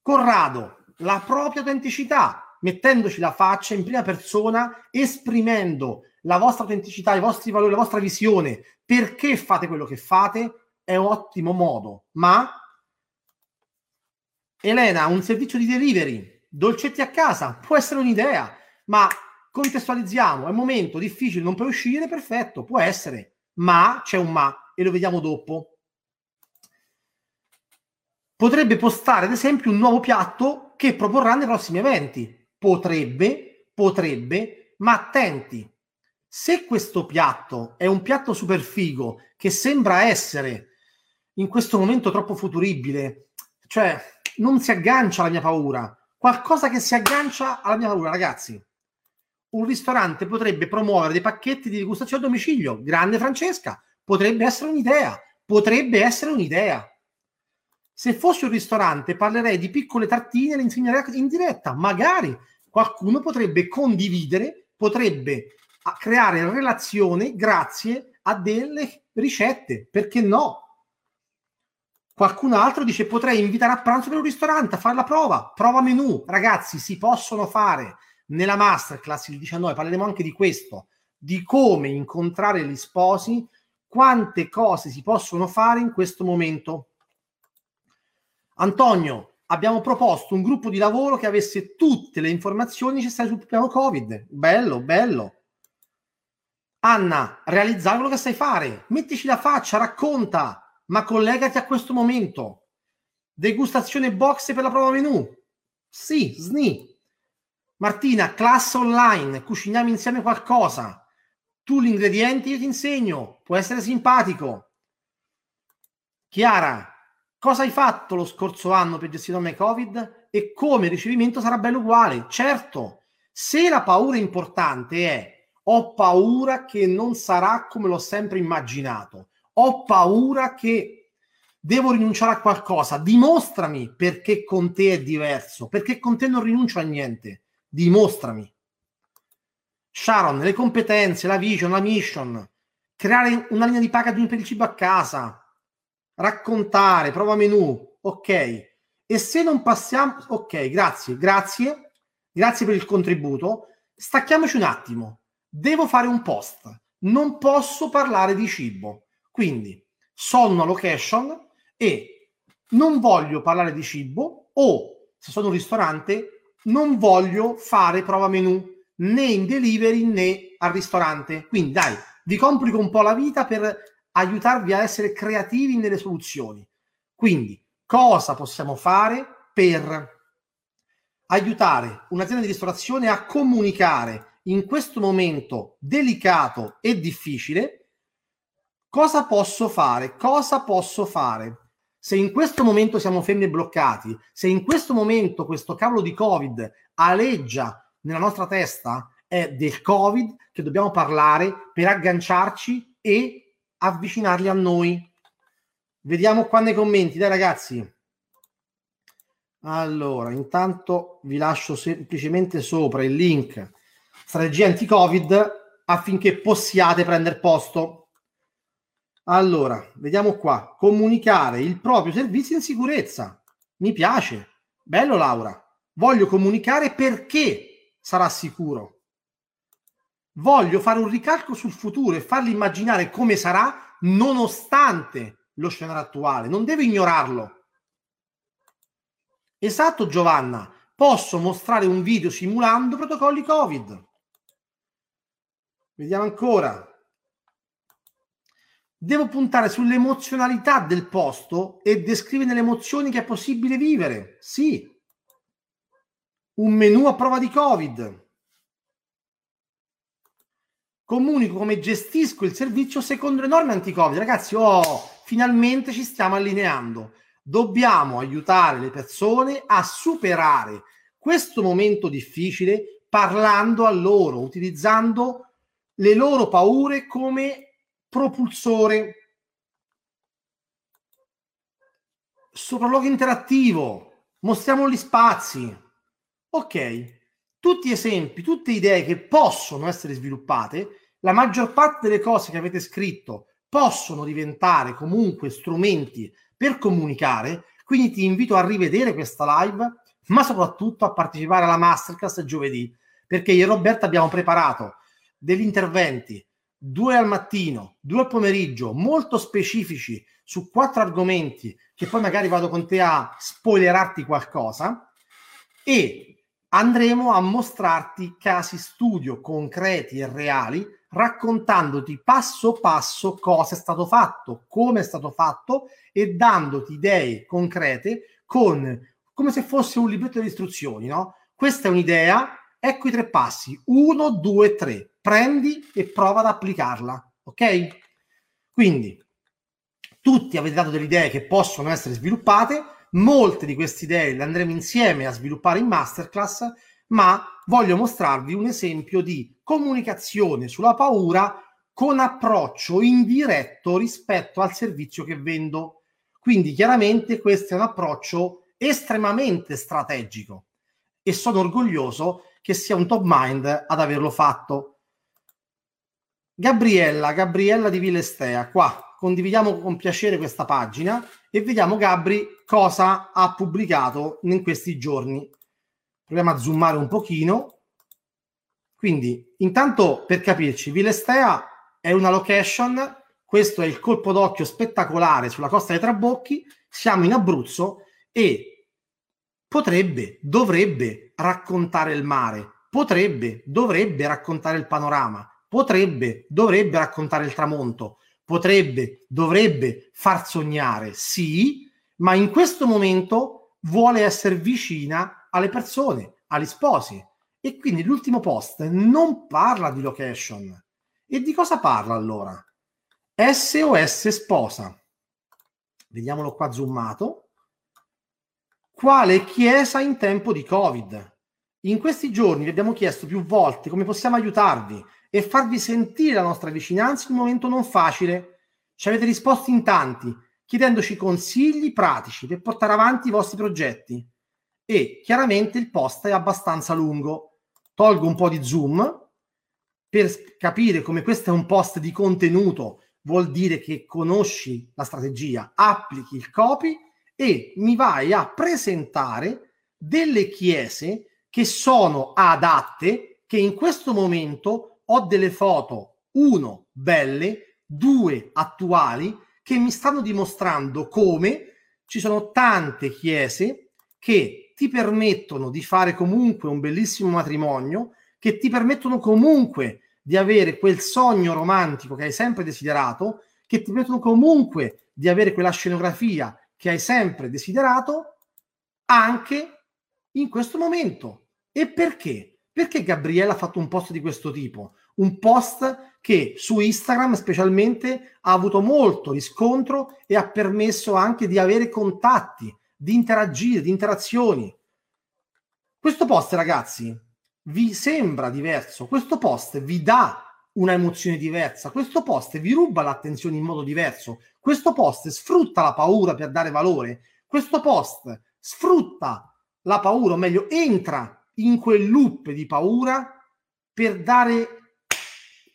Corrado, la propria autenticità, mettendoci la faccia in prima persona, esprimendo la vostra autenticità, i vostri valori, la vostra visione, perché fate quello che fate, è un ottimo modo. Ma Elena, un servizio di delivery, dolcetti a casa, può essere un'idea, ma contestualizziamo, è un momento difficile, non puoi uscire, perfetto, può essere, ma c'è un ma e lo vediamo dopo. Potrebbe postare ad esempio un nuovo piatto che proporrà nei prossimi eventi, potrebbe, potrebbe, ma attenti, se questo piatto è un piatto super figo che sembra essere in questo momento troppo futuribile, cioè non si aggancia alla mia paura, qualcosa che si aggancia alla mia paura, ragazzi. Un ristorante potrebbe promuovere dei pacchetti di degustazione a domicilio. Grande Francesca, potrebbe essere un'idea, potrebbe essere un'idea. Se fossi un ristorante parlerei di piccole tartine e le insegnerei in diretta. Magari qualcuno potrebbe condividere, potrebbe creare relazione grazie a delle ricette, perché no? Qualcun altro dice potrei invitare a pranzo per un ristorante a fare la prova, prova menù. Ragazzi, si possono fare. Nella masterclass il diciannove parleremo anche di questo, di come incontrare gli sposi, quante cose si possono fare in questo momento. Antonio, abbiamo proposto un gruppo di lavoro che avesse tutte le informazioni necessarie sul piano Covid. Bello, bello. Anna, realizzare quello che sai fare, mettici la faccia, racconta, ma collegati a questo momento. Degustazione box per la prova menù. Sì, sni. Martina, class online, cuciniamo insieme qualcosa, tu gli ingredienti io ti insegno, può essere simpatico. Chiara, cosa hai fatto lo scorso anno per gestire il Covid e come il ricevimento sarà bello uguale? Certo, se la paura importante è ho paura che non sarà come l'ho sempre immaginato, ho paura che devo rinunciare a qualcosa, dimostrami perché con te è diverso, perché con te non rinuncio a niente. Dimostrami. Sharon, le competenze, la vision, la mission, creare una linea di packaging per il cibo a casa, raccontare, prova menù, ok. E se non passiamo... Ok, grazie, grazie, grazie per il contributo. Stacchiamoci un attimo. Devo fare un post. Non posso parlare di cibo. Quindi sono una location e non voglio parlare di cibo, o se sono un ristorante non voglio fare prova menù né in delivery né al ristorante. Quindi dai, vi complico un po' la vita per aiutarvi a essere creativi nelle soluzioni. Quindi cosa possiamo fare per aiutare un'azienda di ristorazione a comunicare in questo momento delicato e difficile? Cosa posso fare? Cosa posso fare? Se in questo momento siamo fermi e bloccati, se in questo momento questo cavolo di Covid aleggia nella nostra testa, è del Covid che dobbiamo parlare per agganciarci e avvicinarli a noi. Vediamo qua nei commenti, dai ragazzi. Allora, intanto vi lascio semplicemente sopra il link strategia anti-Covid affinché possiate prendere posto. Allora, vediamo qua. Comunicare il proprio servizio in sicurezza. Mi piace. Bello, Laura. Voglio comunicare perché sarà sicuro. Voglio fare un ricalco sul futuro e farli immaginare come sarà nonostante lo scenario attuale. Non devo ignorarlo. Esatto, Giovanna. Posso mostrare un video simulando protocolli Covid. Vediamo ancora. Devo puntare sull'emozionalità del posto e descrivere le emozioni che è possibile vivere. Sì. Un menù a prova di Covid. Comunico come gestisco il servizio secondo le norme anti-Covid. Ragazzi, oh, finalmente ci stiamo allineando. Dobbiamo aiutare le persone a superare questo momento difficile parlando a loro, utilizzando le loro paure come propulsore. Sopralluogo interattivo, mostriamo gli spazi. Ok, tutti esempi, tutte idee che possono essere sviluppate, la maggior parte delle cose che avete scritto possono diventare comunque strumenti per comunicare, quindi ti invito a rivedere questa live, ma soprattutto a partecipare alla masterclass giovedì, perché io e Roberto abbiamo preparato degli interventi, due al mattino, due al pomeriggio, molto specifici su quattro argomenti, che poi magari vado con te a spoilerarti qualcosa, e andremo a mostrarti casi studio concreti e reali, raccontandoti passo passo cosa è stato fatto, come è stato fatto e dandoti idee concrete con, come se fosse un libretto di istruzioni, no? Questa è un'idea, ecco i tre passi, uno, due, tre, prendi e prova ad applicarla, ok? Quindi, tutti avete dato delle idee che possono essere sviluppate, molte di queste idee le andremo insieme a sviluppare in masterclass, ma voglio mostrarvi un esempio di comunicazione sulla paura con approccio indiretto rispetto al servizio che vendo. Quindi chiaramente questo è un approccio estremamente strategico e sono orgoglioso che sia un top mind ad averlo fatto. Gabriella, Gabriella di Villa Estea, qua condividiamo con piacere questa pagina e vediamo Gabri cosa ha pubblicato in questi giorni. Proviamo a zoomare un pochino. Quindi, intanto per capirci, Villa Estea è una location, questo è il colpo d'occhio spettacolare sulla costa dei Trabocchi, siamo in Abruzzo e potrebbe, dovrebbe raccontare il mare, potrebbe, dovrebbe raccontare il panorama, potrebbe, dovrebbe raccontare il tramonto, potrebbe, dovrebbe far sognare, sì, ma in questo momento vuole essere vicina alle persone, agli sposi, e quindi l'ultimo post non parla di location. E di cosa parla allora? S O S sposa. Vediamolo qua zoomato. Quale chiesa in tempo di Covid? In questi giorni vi abbiamo chiesto più volte come possiamo aiutarvi e farvi sentire la nostra vicinanza in un momento non facile. Ci avete risposto in tanti, chiedendoci consigli pratici per portare avanti i vostri progetti. E chiaramente il post è abbastanza lungo. Tolgo un po' di zoom per capire come questo è un post di contenuto, vuol dire che conosci la strategia, applichi il copy e mi vai a presentare delle chiese che sono adatte, che in questo momento ho delle foto, uno, belle, due, attuali, che mi stanno dimostrando come ci sono tante chiese che ti permettono di fare comunque un bellissimo matrimonio, che ti permettono comunque di avere quel sogno romantico che hai sempre desiderato, che ti permettono comunque di avere quella scenografia che hai sempre desiderato, anche in questo momento. E perché? Perché Gabriella ha fatto un post di questo tipo, un post che su Instagram specialmente ha avuto molto riscontro e ha permesso anche di avere contatti, di interagire, di interazioni. Questo post, ragazzi, vi sembra diverso, questo post vi dà una emozione diversa, questo post vi ruba l'attenzione in modo diverso, questo post sfrutta la paura per dare valore, questo post sfrutta la paura, o meglio entra in quel loop di paura per dare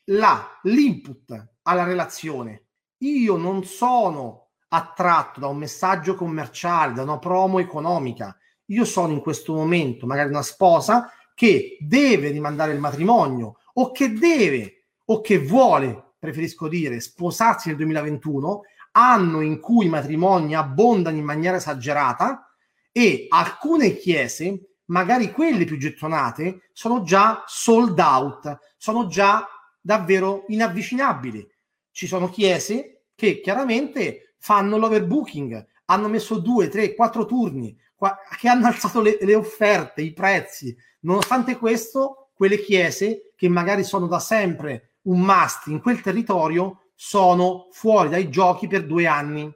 la, l'input alla relazione. Io non sono attratto da un messaggio commerciale, da una promo economica, io sono in questo momento magari una sposa che deve rimandare il matrimonio o che deve o che vuole, preferisco dire, sposarsi nel duemilaventuno, anno in cui i matrimoni abbondano in maniera esagerata, e alcune chiese, magari quelle più gettonate, sono già sold out, sono già davvero inavvicinabili. Ci sono chiese che chiaramente fanno l'overbooking, hanno messo due, tre, quattro turni, che hanno alzato le, le offerte, i prezzi. Nonostante questo, quelle chiese che magari sono da sempre un must in quel territorio sono fuori dai giochi per due anni.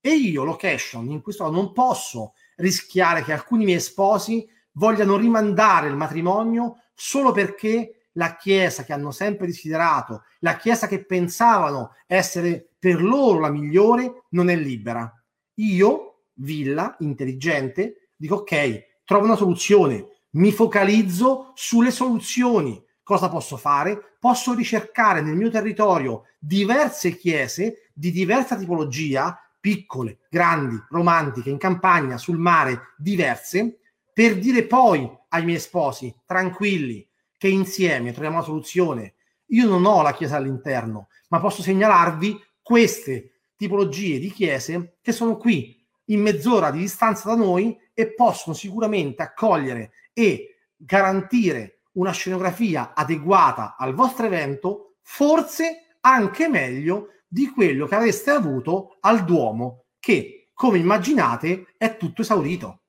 E io, location, in questo non posso rischiare che alcuni miei sposi vogliano rimandare il matrimonio solo perché la chiesa che hanno sempre desiderato, la chiesa che pensavano essere per loro la migliore, non è libera. Io, Villa, intelligente, dico ok, trovo una soluzione, mi focalizzo sulle soluzioni. Cosa posso fare? Posso ricercare nel mio territorio diverse chiese di diversa tipologia, piccole, grandi, romantiche, in campagna, sul mare, diverse, per dire poi ai miei sposi, tranquilli, che insieme troviamo la soluzione. Io non ho la chiesa all'interno, ma posso segnalarvi queste tipologie di chiese che sono qui, in mezz'ora di distanza da noi, e possono sicuramente accogliere e garantire una scenografia adeguata al vostro evento, forse anche meglio di quello che avreste avuto al Duomo, che, come immaginate, è tutto esaurito.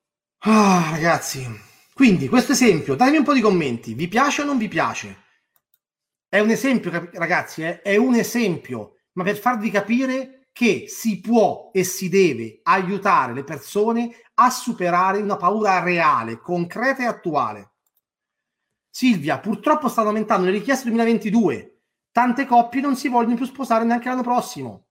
Ah, ragazzi, quindi questo esempio, datemi un po' di commenti, vi piace o non vi piace? È un esempio, ragazzi, eh? È un esempio, ma per farvi capire che si può e si deve aiutare le persone a superare una paura reale, concreta e attuale. Silvia, purtroppo stanno aumentando le richieste duemilaventidue. Tante coppie non si vogliono più sposare neanche l'anno prossimo.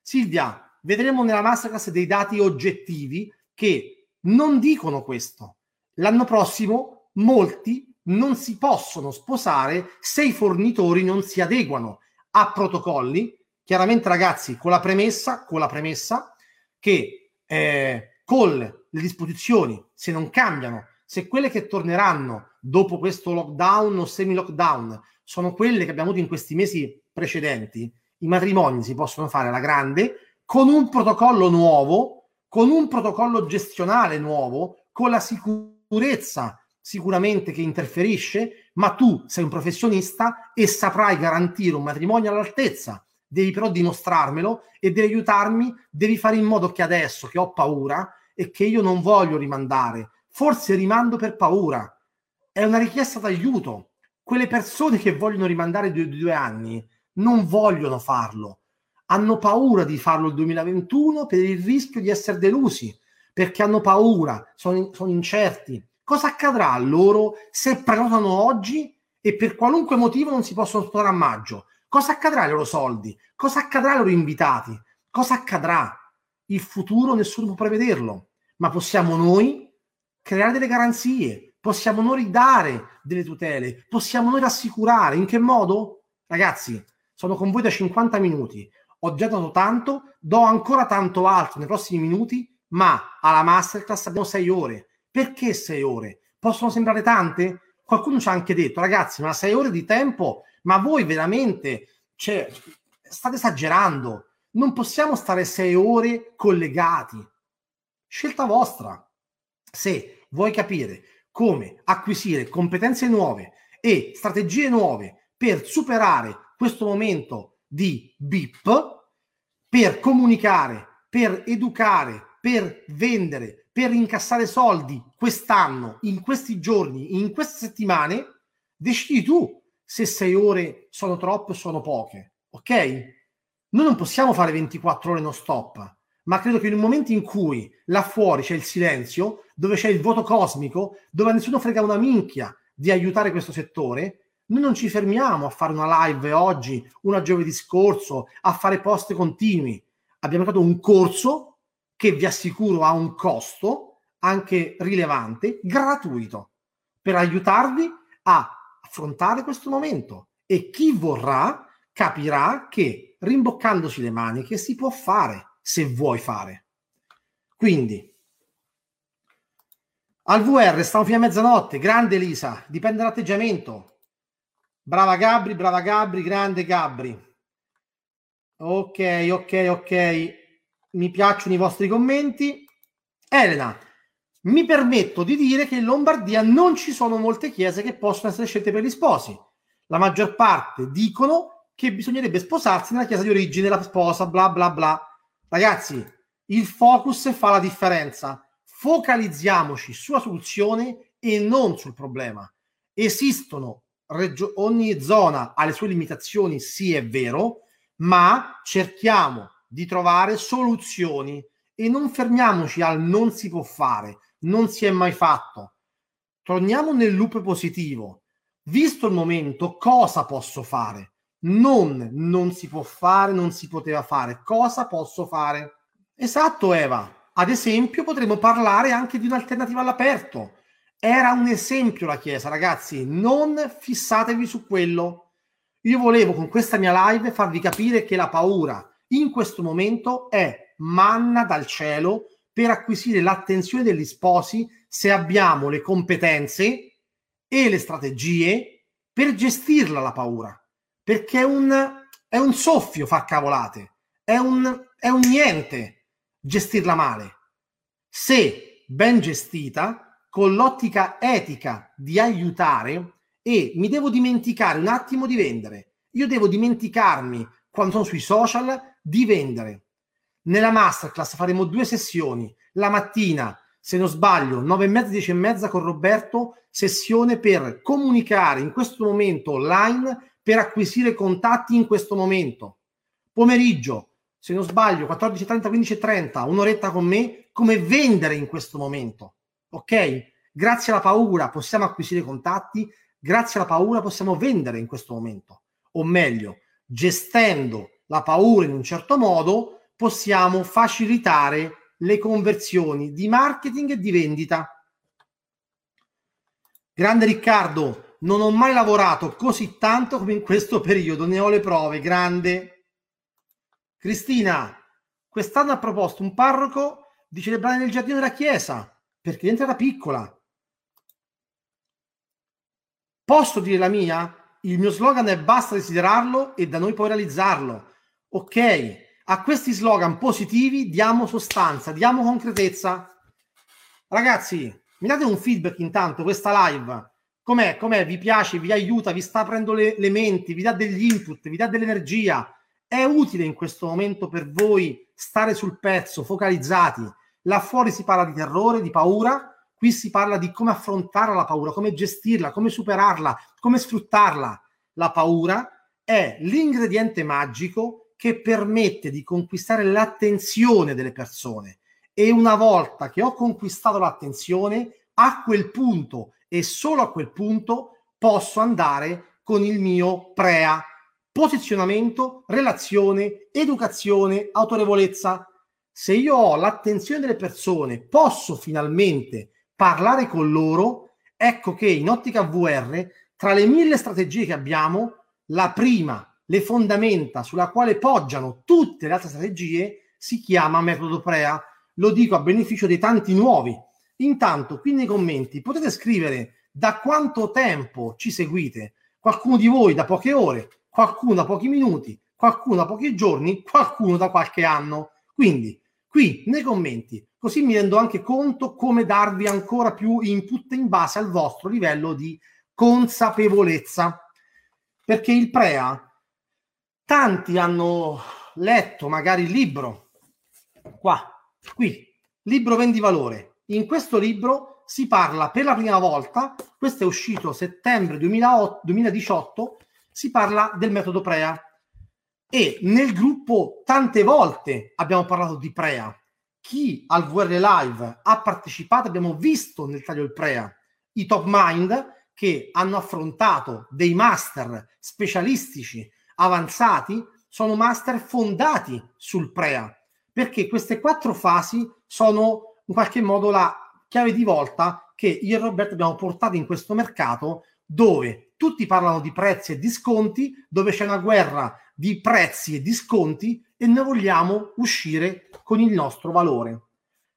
Silvia, vedremo nella masterclass dei dati oggettivi che non dicono questo. L'anno prossimo molti non si possono sposare se i fornitori non si adeguano a protocolli. Chiaramente, ragazzi, con la premessa, con la premessa che eh, con le disposizioni, se non cambiano, se quelle che torneranno dopo questo lockdown o semi-lockdown sono quelle che abbiamo avuto in questi mesi precedenti, i matrimoni si possono fare alla grande, con un protocollo nuovo, con un protocollo gestionale nuovo, con la sicurezza sicuramente che interferisce, ma tu sei un professionista e saprai garantire un matrimonio all'altezza. Devi però dimostrarmelo e devi aiutarmi, devi fare in modo che adesso che ho paura e che io non voglio rimandare, forse rimando per paura, è una richiesta d'aiuto. Quelle persone che vogliono rimandare due, due anni non vogliono farlo, hanno paura di farlo il duemilaventuno per il rischio di essere delusi, perché hanno paura, sono, sono incerti. Cosa accadrà a loro se prenotano oggi e per qualunque motivo non si possono sposare a maggio? Cosa accadrà ai loro soldi? Cosa accadrà ai loro invitati? Cosa accadrà? Il futuro nessuno può prevederlo, ma possiamo noi creare delle garanzie, possiamo noi ridare delle tutele, possiamo noi rassicurare. In che modo? Ragazzi, sono con voi da cinquanta minuti, ho già dato tanto, do ancora tanto altro nei prossimi minuti, ma alla masterclass abbiamo sei ore. Perché sei ore? Possono sembrare tante? Qualcuno ci ha anche detto, ragazzi, ma sei ore di tempo? Ma voi veramente, cioè, state esagerando. Non possiamo stare sei ore collegati. Scelta vostra. Se vuoi capire come acquisire competenze nuove e strategie nuove per superare questo momento di bip, per comunicare, per educare, per vendere, per incassare soldi quest'anno, in questi giorni, in queste settimane, decidi tu se sei ore sono troppe o sono poche, ok? Noi non possiamo fare ventiquattro ore non stop, ma credo che in un momento in cui là fuori c'è il silenzio, dove c'è il vuoto cosmico, dove a nessuno frega una minchia di aiutare questo settore, noi non ci fermiamo a fare una live oggi, una giovedì scorso, a fare post continui. Abbiamo fatto un corso che vi assicuro ha un costo anche rilevante, gratuito, per aiutarvi a affrontare questo momento. E chi vorrà capirà che rimboccandosi le maniche si può fare, se vuoi fare. Quindi al V R stiamo fino a mezzanotte, grande Elisa, dipende dall'atteggiamento. Brava Gabri, brava Gabri, grande Gabri. Ok, ok, ok. Mi piacciono i vostri commenti. Elena, mi permetto di dire che in Lombardia non ci sono molte chiese che possono essere scelte per gli sposi. La maggior parte dicono che bisognerebbe sposarsi nella chiesa di origine della sposa, bla bla bla. Ragazzi, il focus fa la differenza. Focalizziamoci sulla soluzione e non sul problema. Esistono Regio- ogni zona ha le sue limitazioni, sì, è vero, ma cerchiamo di trovare soluzioni e non fermiamoci al non si può fare, non si è mai fatto. Torniamo nel loop positivo. Visto il momento, cosa posso fare? Non non si può fare, non si poteva fare. Cosa posso fare? Esatto, Eva. Ad esempio, potremmo parlare anche di un'alternativa all'aperto. Era un esempio la chiesa, ragazzi, non fissatevi su quello. Io volevo con questa mia live farvi capire che la paura in questo momento è manna dal cielo per acquisire l'attenzione degli sposi, se abbiamo le competenze e le strategie per gestirla la paura, perché è un, è un soffio far cavolate, è un, è un niente gestirla male. Se ben gestita, con l'ottica etica di aiutare, e mi devo dimenticare un attimo di vendere. Io devo dimenticarmi, quando sono sui social, di vendere. Nella masterclass faremo due sessioni, la mattina, se non sbaglio, nove e mezza, dieci e mezza con Roberto, sessione per comunicare in questo momento online, per acquisire contatti in questo momento. Pomeriggio, se non sbaglio, quattordici e trenta, quindici e trenta, un'oretta con me, come vendere in questo momento. Ok? Grazie alla paura possiamo acquisire contatti, grazie alla paura possiamo vendere in questo momento. O meglio, gestendo la paura in un certo modo, possiamo facilitare le conversioni di marketing e di vendita. Grande Riccardo, non ho mai lavorato così tanto come in questo periodo, ne ho le prove, grande. Cristina, quest'anno ha proposto un parroco di celebrare nel giardino della chiesa, perché dentro era piccola. Posso dire la mia? Il mio slogan è basta desiderarlo e da noi puoi realizzarlo. Ok, a questi slogan positivi diamo sostanza, diamo concretezza. Ragazzi, mi date un feedback intanto, questa live. Com'è? Com'è? Vi piace? Vi aiuta? Vi sta aprendo le, le menti? Vi dà degli input? Vi dà dell'energia? È utile in questo momento per voi stare sul pezzo, focalizzati? Là fuori si parla di terrore, di paura, qui si parla di come affrontare la paura, come gestirla, come superarla, come sfruttarla. La paura è l'ingrediente magico che permette di conquistare l'attenzione delle persone, e una volta che ho conquistato l'attenzione, a quel punto e solo a quel punto posso andare con il mio PREA: posizionamento, relazione, educazione, autorevolezza. Se io ho l'attenzione delle persone, posso finalmente parlare con loro. Ecco che in ottica V R, tra le mille strategie che abbiamo, la prima, le fondamenta sulla quale poggiano tutte le altre strategie, si chiama metodo PREA. lo dico a beneficio dei tanti nuovi. Intanto qui nei commenti potete scrivere da quanto tempo ci seguite, qualcuno di voi da poche ore, qualcuno da pochi minuti, qualcuno da pochi giorni, qualcuno da qualche anno. Quindi qui nei commenti, così mi rendo anche conto come darvi ancora più input in base al vostro livello di consapevolezza. Perché il PREA, tanti hanno letto magari il libro, qua, qui, libro Vendivalore. In questo libro si parla per la prima volta, questo è uscito settembre duemilaotto, duemiladiciotto, si parla del metodo PREA. E nel gruppo tante volte abbiamo parlato di PREA. Chi al V R Live ha partecipato, abbiamo visto nel taglio il PREA, i top mind che hanno affrontato dei master specialistici avanzati, sono master fondati sul PREA, perché queste quattro fasi sono in qualche modo la chiave di volta che io e Roberto abbiamo portato in questo mercato, dove tutti parlano di prezzi e di sconti, dove c'è una guerra di prezzi e di sconti, e noi vogliamo uscire con il nostro valore.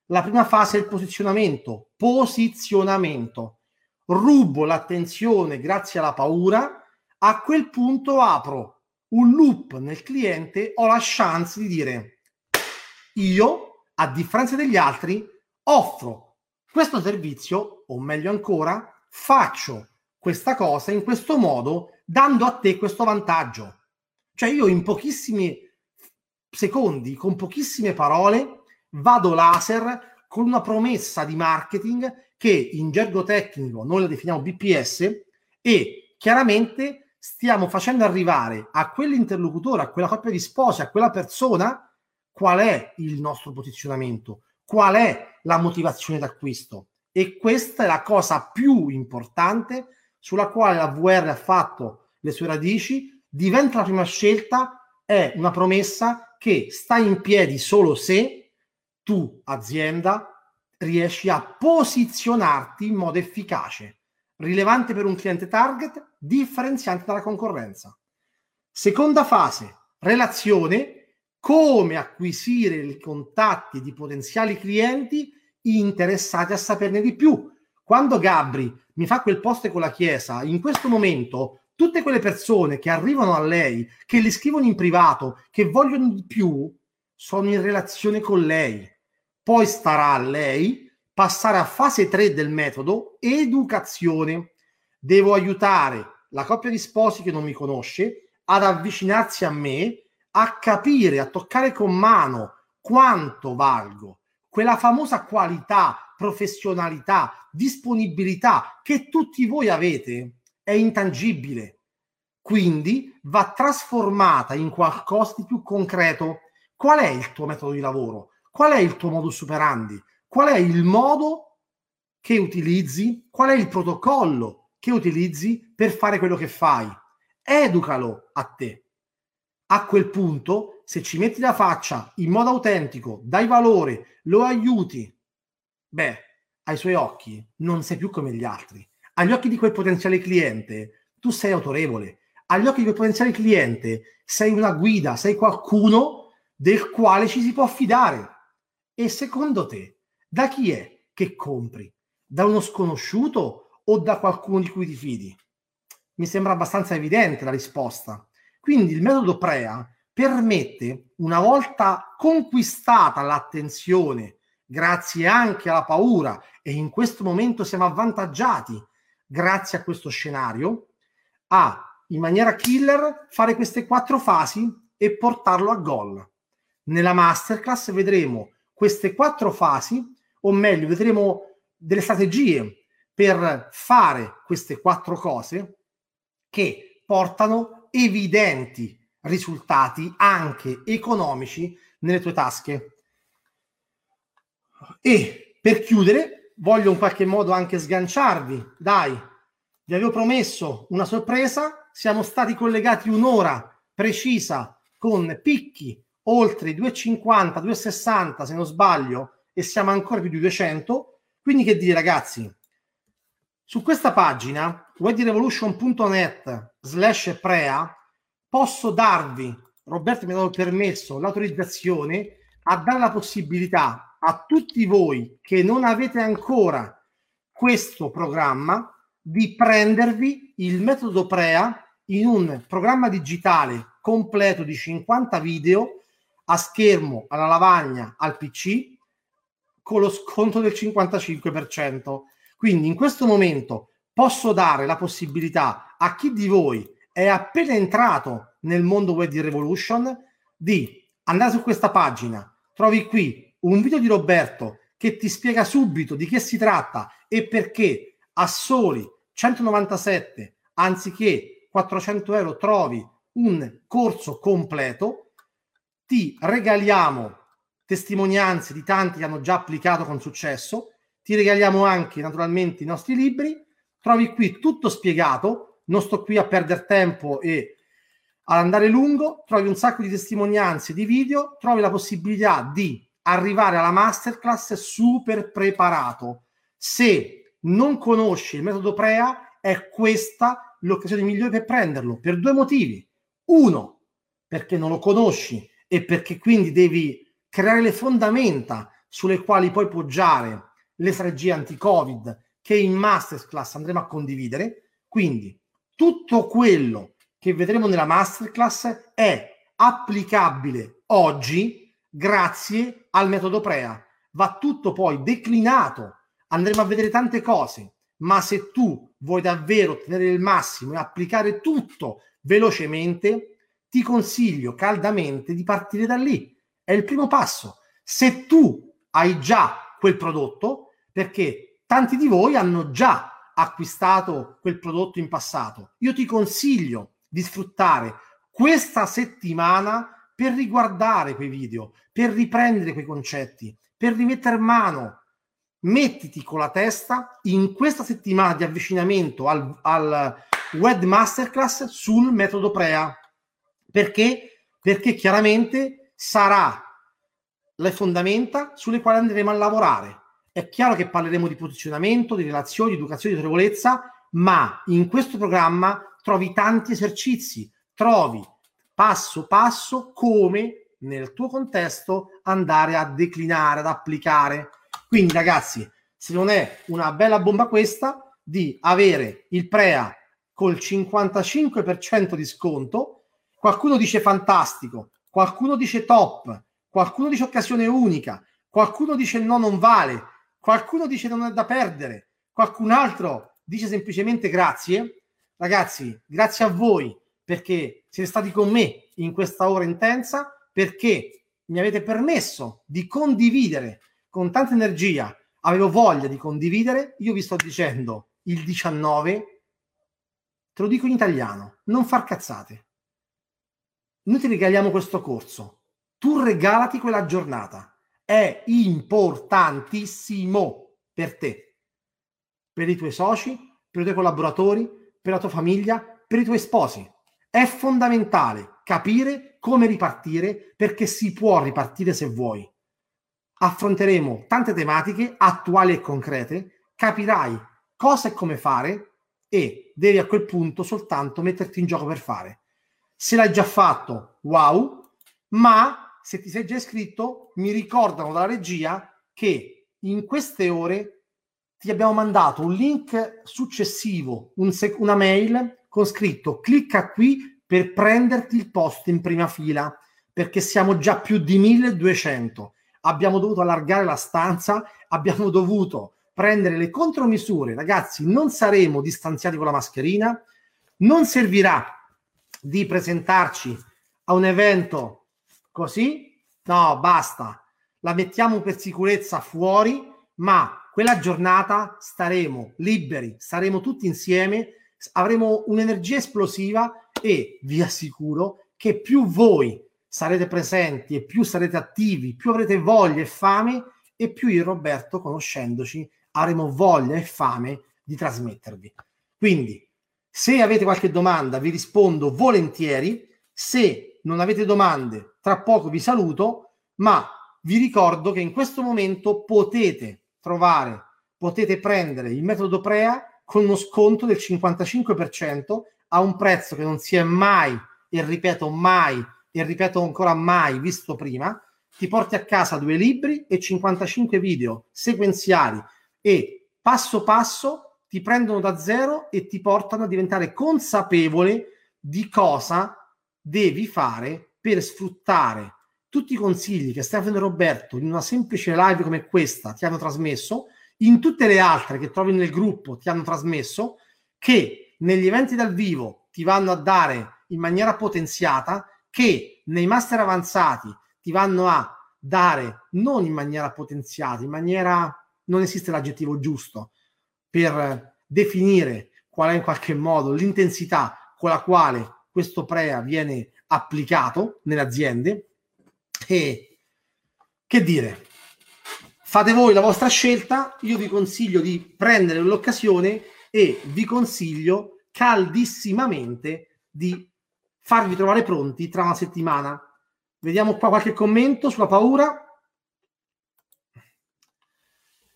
La prima fase è il posizionamento. Posizionamento. Rubo l'attenzione grazie alla paura, a quel punto apro un loop nel cliente, ho la chance di dire: io, a differenza degli altri, offro questo servizio, o meglio ancora, faccio questa cosa in questo modo, dando a te questo vantaggio. Cioè io in pochissimi secondi, con pochissime parole, vado laser con una promessa di marketing che in gergo tecnico noi la definiamo B P S, e chiaramente stiamo facendo arrivare a quell'interlocutore, a quella coppia di sposi, a quella persona, qual è il nostro posizionamento, qual è la motivazione d'acquisto. E questa è la cosa più importante sulla quale la V R ha fatto le sue radici, diventa la prima scelta, è una promessa che sta in piedi solo se tu, azienda, riesci a posizionarti in modo efficace, rilevante per un cliente target, differenziante dalla concorrenza. Seconda fase, relazione, come acquisire i contatti di potenziali clienti interessati a saperne di più. Quando Gabri mi fa quel post con la chiesa, in questo momento tutte quelle persone che arrivano a lei, che le scrivono in privato, che vogliono di più, sono in relazione con lei. Poi starà a lei passare a fase tre del metodo, educazione. Devo aiutare la coppia di sposi che non mi conosce ad avvicinarsi a me, a capire, a toccare con mano quanto valgo, quella famosa qualità, professionalità, disponibilità che tutti voi avete è intangibile, quindi va trasformata in qualcosa di più concreto. Qual è il tuo metodo di lavoro? Qual è il tuo modus operandi? Qual è il modo che utilizzi? Qual è il protocollo che utilizzi per fare quello che fai? Educalo a te. A quel punto, se ci metti la faccia in modo autentico, dai valore, lo aiuti, beh, ai suoi occhi non sei più come gli altri. Agli occhi di quel potenziale cliente tu sei autorevole. Agli occhi di quel potenziale cliente sei una guida, sei qualcuno del quale ci si può fidare. E secondo te, da chi è che compri? Da uno sconosciuto o da qualcuno di cui ti fidi? Mi sembra abbastanza evidente la risposta. Quindi il metodo PREA permette, una volta conquistata l'attenzione, grazie anche alla paura, e in questo momento siamo avvantaggiati grazie a questo scenario, a in maniera killer fare queste quattro fasi e portarlo a gol. Nella masterclass vedremo queste quattro fasi, o meglio vedremo delle strategie per fare queste quattro cose che portano evidenti risultati anche economici nelle tue tasche. E per chiudere voglio in qualche modo anche sganciarvi, dai, vi avevo promesso una sorpresa, siamo stati collegati un'ora precisa con picchi oltre i duecentocinquanta duecentosessanta se non sbaglio, e siamo ancora più di duecento. Quindi che dire ragazzi, su questa pagina wedding revolution punto net slash prea posso darvi, Roberto mi ha dato il permesso, l'autorizzazione a dare la possibilità a tutti voi che non avete ancora questo programma di prendervi il metodo PREA in un programma digitale completo di cinquanta video a schermo, alla lavagna, al P C, con lo sconto del cinquantacinque per cento. Quindi in questo momento posso dare la possibilità a chi di voi è appena entrato nel mondo Wedding Revolution di andare su questa pagina, trovi qui un video di Roberto che ti spiega subito di che si tratta e perché a soli centonovantasette anziché quattrocento euro trovi un corso completo. Ti regaliamo testimonianze di tanti che hanno già applicato con successo, ti regaliamo anche naturalmente i nostri libri, trovi qui tutto spiegato, non sto qui a perdere tempo e ad andare lungo, trovi un sacco di testimonianze, di video, trovi la possibilità di arrivare alla masterclass super preparato. Se non conosci il metodo PREA, è questa l'occasione migliore per prenderlo, per due motivi. Uno, perché non lo conosci e perché quindi devi creare le fondamenta sulle quali puoi poggiare le strategie anti-Covid che in masterclass andremo a condividere. Quindi tutto quello che vedremo nella masterclass è applicabile oggi grazie al metodo PREA. Va tutto poi declinato, andremo a vedere tante cose, ma se tu vuoi davvero ottenere il massimo e applicare tutto velocemente, ti consiglio caldamente di partire da lì. È il primo passo. Se tu hai già quel prodotto, perché tanti di voi hanno già acquistato quel prodotto in passato, io ti consiglio di sfruttare questa settimana per riguardare quei video, per riprendere quei concetti, per rimettere mano. Mettiti con la testa in questa settimana di avvicinamento al, al web masterclass sul metodo PREA. Perché? Perché chiaramente sarà le fondamenta sulle quali andremo a lavorare. È chiaro che parleremo di posizionamento, di relazioni, di educazione, di autorevolezza, ma in questo programma trovi tanti esercizi, trovi passo passo come nel tuo contesto andare a declinare, ad applicare. Quindi ragazzi, se non è una bella bomba questa, di avere il PREA col cinquantacinque per cento di sconto, qualcuno dice fantastico, qualcuno dice top, qualcuno dice occasione unica, qualcuno dice no, non vale, qualcuno dice non è da perdere, qualcun altro dice semplicemente grazie. Ragazzi, grazie a voi perché siete stati con me in questa ora intensa, perché mi avete permesso di condividere con tanta energia, avevo voglia di condividere. Io vi sto dicendo il diciannove, te lo dico in italiano, non far cazzate. Noi ti regaliamo questo corso. Tu regalati quella giornata, è importantissimo per te, per i tuoi soci, per i tuoi collaboratori, per la tua famiglia, per i tuoi sposi. È fondamentale capire come ripartire, perché si può ripartire se vuoi. Affronteremo tante tematiche attuali e concrete, capirai cosa e come fare e devi a quel punto soltanto metterti in gioco per fare. Se l'hai già fatto, wow, ma se ti sei già iscritto, mi ricordano dalla regia che in queste ore ti abbiamo mandato un link successivo, un sec- una mail con scritto clicca qui per prenderti il posto in prima fila, perché siamo già più di milleduecento. Abbiamo dovuto allargare la stanza, abbiamo dovuto prendere le contromisure. Ragazzi, non saremo distanziati con la mascherina, non servirà di presentarci a un evento così, no, basta, la mettiamo per sicurezza fuori, ma quella giornata staremo liberi, saremo tutti insieme, avremo un'energia esplosiva e vi assicuro che più voi sarete presenti e più sarete attivi, più avrete voglia e fame e più io e Roberto, conoscendoci, avremo voglia e fame di trasmettervi. Quindi, se avete qualche domanda vi rispondo volentieri, se non avete domande, tra poco vi saluto, ma vi ricordo che in questo momento potete trovare, potete prendere il metodo PREA con uno sconto del cinquantacinque per cento a un prezzo che non si è mai, e ripeto mai, e ripeto ancora mai visto prima, ti porti a casa due libri e cinquantacinque video sequenziali e passo passo ti prendono da zero e ti portano a diventare consapevole di cosa devi fare per sfruttare tutti i consigli che Stefano e Roberto in una semplice live come questa ti hanno trasmesso, in tutte le altre che trovi nel gruppo ti hanno trasmesso, che negli eventi dal vivo ti vanno a dare in maniera potenziata, che nei master avanzati ti vanno a dare non in maniera potenziata, in maniera... non esiste l'aggettivo giusto per definire qual è in qualche modo l'intensità con la quale questo PREA viene applicato nelle aziende. E che dire, fate voi la vostra scelta, io vi consiglio di prendere l'occasione e vi consiglio caldissimamente di farvi trovare pronti tra una settimana. Vediamo qua qualche commento sulla paura.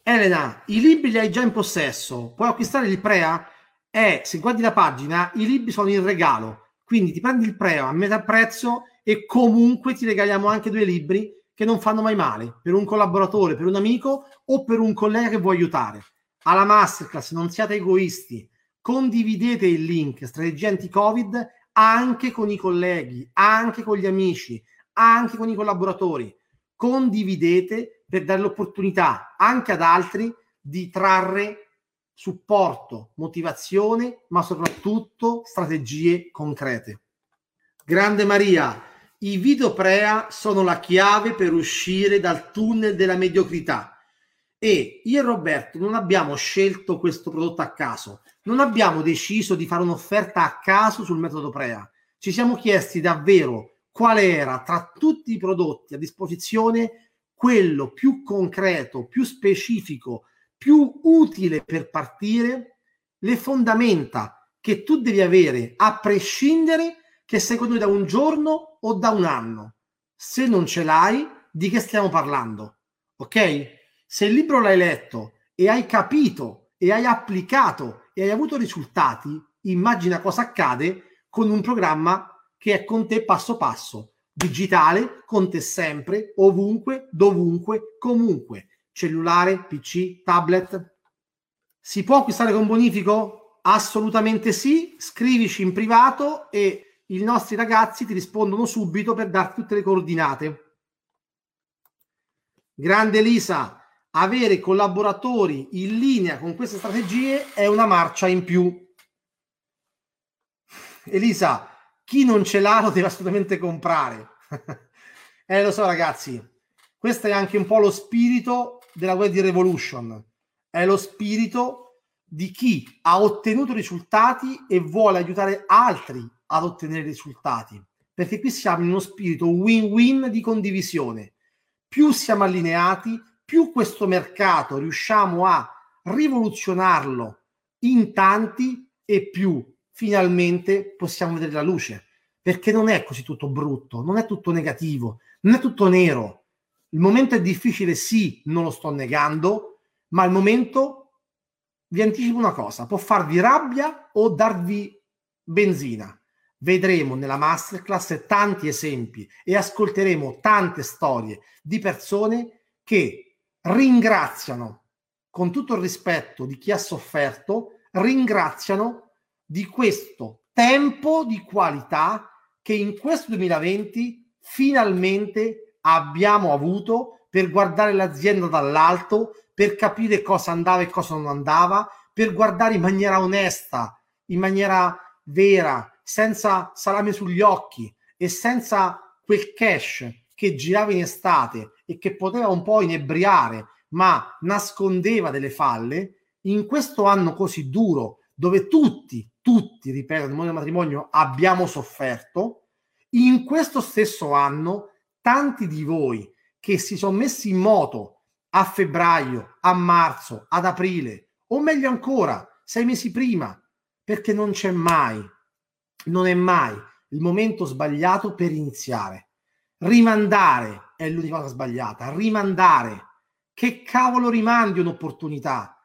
Elena, i libri li hai già in possesso, puoi acquistare il PREA? Eh, se guardi la pagina, i libri sono in regalo, quindi ti prendi il PREA a metà prezzo e comunque ti regaliamo anche due libri che non fanno mai male, per un collaboratore, per un amico o per un collega che vuoi aiutare. Alla masterclass non siate egoisti, condividete il link Strategia Anti-Covid anche con i colleghi, anche con gli amici, anche con i collaboratori. Condividete per dare l'opportunità anche ad altri di trarre supporto, motivazione, ma soprattutto strategie concrete. Grande Maria, i video PREA sono la chiave per uscire dal tunnel della mediocrità e io e Roberto non abbiamo scelto questo prodotto a caso, non abbiamo deciso di fare un'offerta a caso sul metodo PREA, ci siamo chiesti davvero qual era tra tutti i prodotti a disposizione quello più concreto, più specifico, più utile per partire, le fondamenta che tu devi avere a prescindere che secondo noi da un giorno o da un anno. Se non ce l'hai, di che stiamo parlando? Ok? Se il libro l'hai letto e hai capito e hai applicato e hai avuto risultati, immagina cosa accade con un programma che è con te passo passo, digitale, con te sempre, ovunque, dovunque, comunque, cellulare, P C, tablet. Si può acquistare con bonifico? Assolutamente sì, scrivici in privato e i nostri ragazzi ti rispondono subito per darti tutte le coordinate. Grande Elisa, avere collaboratori in linea con queste strategie è una marcia in più. Elisa, chi non ce l'ha lo deve assolutamente comprare. Eh, lo so ragazzi, questo è anche un po' lo spirito della Wedding Revolution, è lo spirito di chi ha ottenuto risultati e vuole aiutare altri ad ottenere risultati, perché qui siamo in uno spirito win-win di condivisione. Più siamo allineati, più questo mercato riusciamo a rivoluzionarlo in tanti e più finalmente possiamo vedere la luce, perché non è così tutto brutto, non è tutto negativo, non è tutto nero. Il momento è difficile, sì, non lo sto negando, ma il momento, vi anticipo una cosa, può farvi rabbia o darvi benzina. Vedremo nella masterclass tanti esempi e ascolteremo tante storie di persone che ringraziano, con tutto il rispetto di chi ha sofferto, ringraziano di questo tempo di qualità che in questo duemilaventi finalmente abbiamo avuto per guardare l'azienda dall'alto, per capire cosa andava e cosa non andava, per guardare in maniera onesta, in maniera vera, senza salame sugli occhi e senza quel cash che girava in estate e che poteva un po' inebriare, ma nascondeva delle falle. In questo anno così duro, dove tutti, tutti, ripeto, nel mondo del matrimonio abbiamo sofferto, in questo stesso anno tanti di voi che si sono messi in moto a febbraio, a marzo, ad aprile, o meglio ancora, sei mesi prima, perché non c'è mai, non è mai il momento sbagliato per iniziare. Rimandare è l'unica cosa sbagliata, rimandare. Che cavolo rimandi un'opportunità?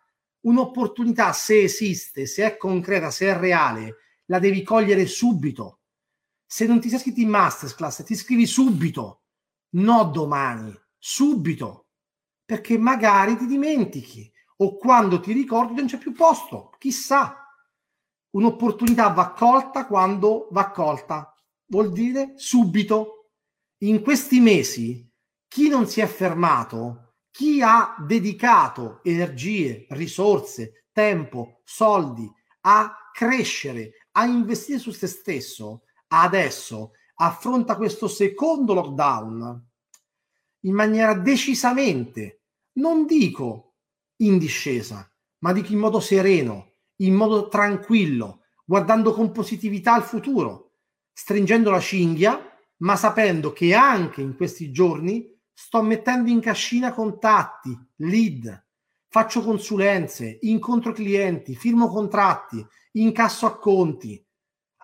Un'opportunità, se esiste, se è concreta, se è reale, la devi cogliere subito. Se non ti sei iscritto in masterclass, ti iscrivi subito, no domani, subito, perché magari ti dimentichi o quando ti ricordi non c'è più posto, chissà. Un'opportunità va colta quando va colta, vuol dire subito. In questi mesi chi non si è fermato, chi ha dedicato energie, risorse, tempo, soldi a crescere, a investire su se stesso, adesso affronta questo secondo lockdown in maniera decisamente, non dico in discesa, ma dico in modo sereno, in modo tranquillo, guardando con positività al futuro, stringendo la cinghia, ma sapendo che anche in questi giorni sto mettendo in cascina contatti, lead, faccio consulenze, incontro clienti, firmo contratti, incasso acconti,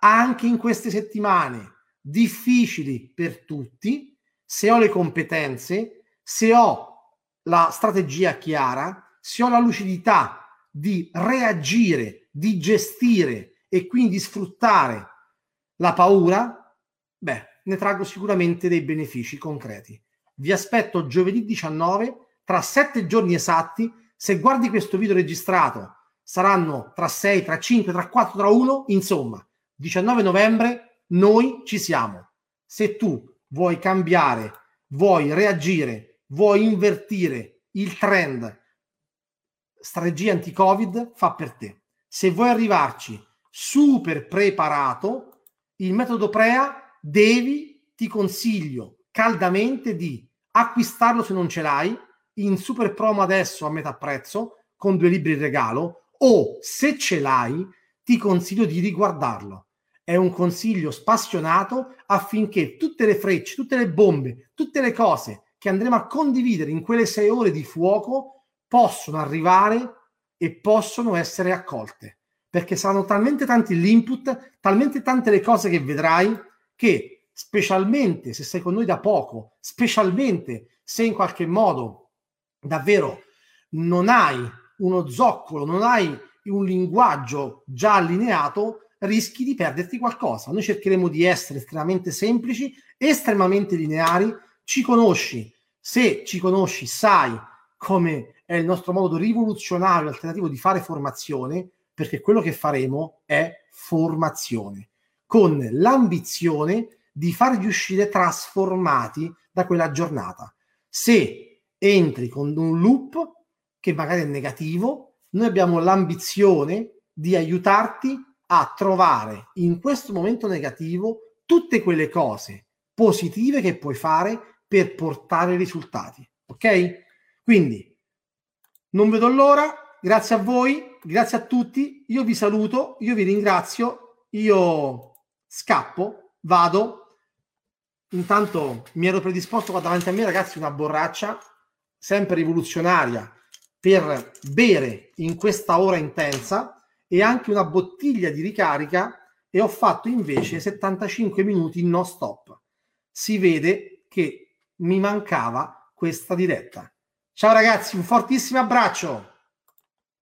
anche in queste settimane difficili per tutti. Se ho le competenze, se ho la strategia chiara, se ho la lucidità di reagire, di gestire e quindi sfruttare la paura, beh, ne traggo sicuramente dei benefici concreti. Vi aspetto giovedì diciannove, tra sette giorni esatti. Se guardi questo video registrato, saranno tra sei, tra cinque, tra quattro, tra uno, insomma, diciannove novembre noi ci siamo. Se tu vuoi cambiare, vuoi reagire, vuoi invertire il trend, strategia anti-Covid fa per te. Se vuoi arrivarci super preparato, il metodo PREA devi, ti consiglio caldamente di acquistarlo se non ce l'hai, in super promo adesso a metà prezzo, con due libri in regalo, o se ce l'hai, ti consiglio di riguardarlo. È un consiglio spassionato affinché tutte le frecce, tutte le bombe, tutte le cose che andremo a condividere in quelle sei ore di fuoco possono arrivare e possono essere accolte, perché saranno talmente tanti l'input, talmente tante le cose che vedrai, che specialmente se sei con noi da poco, specialmente se in qualche modo davvero non hai uno zoccolo, non hai un linguaggio già allineato, rischi di perderti qualcosa. Noi cercheremo di essere estremamente semplici, estremamente lineari. Ci conosci, se ci conosci sai come è il nostro modo rivoluzionario alternativo di fare formazione, perché quello che faremo è formazione con l'ambizione di farvi uscire trasformati da quella giornata. Se entri con un loop che magari è negativo, noi abbiamo l'ambizione di aiutarti a trovare in questo momento negativo tutte quelle cose positive che puoi fare per portare risultati, ok? Quindi non vedo l'ora, grazie a voi, grazie a tutti, io vi saluto, io vi ringrazio, io scappo, vado, intanto mi ero predisposto qua davanti a me, ragazzi, una borraccia, sempre rivoluzionaria, per bere in questa ora intensa, e anche una bottiglia di ricarica, e ho fatto invece settantacinque minuti no stop. Si vede che mi mancava questa diretta. Ciao ragazzi, un fortissimo abbraccio!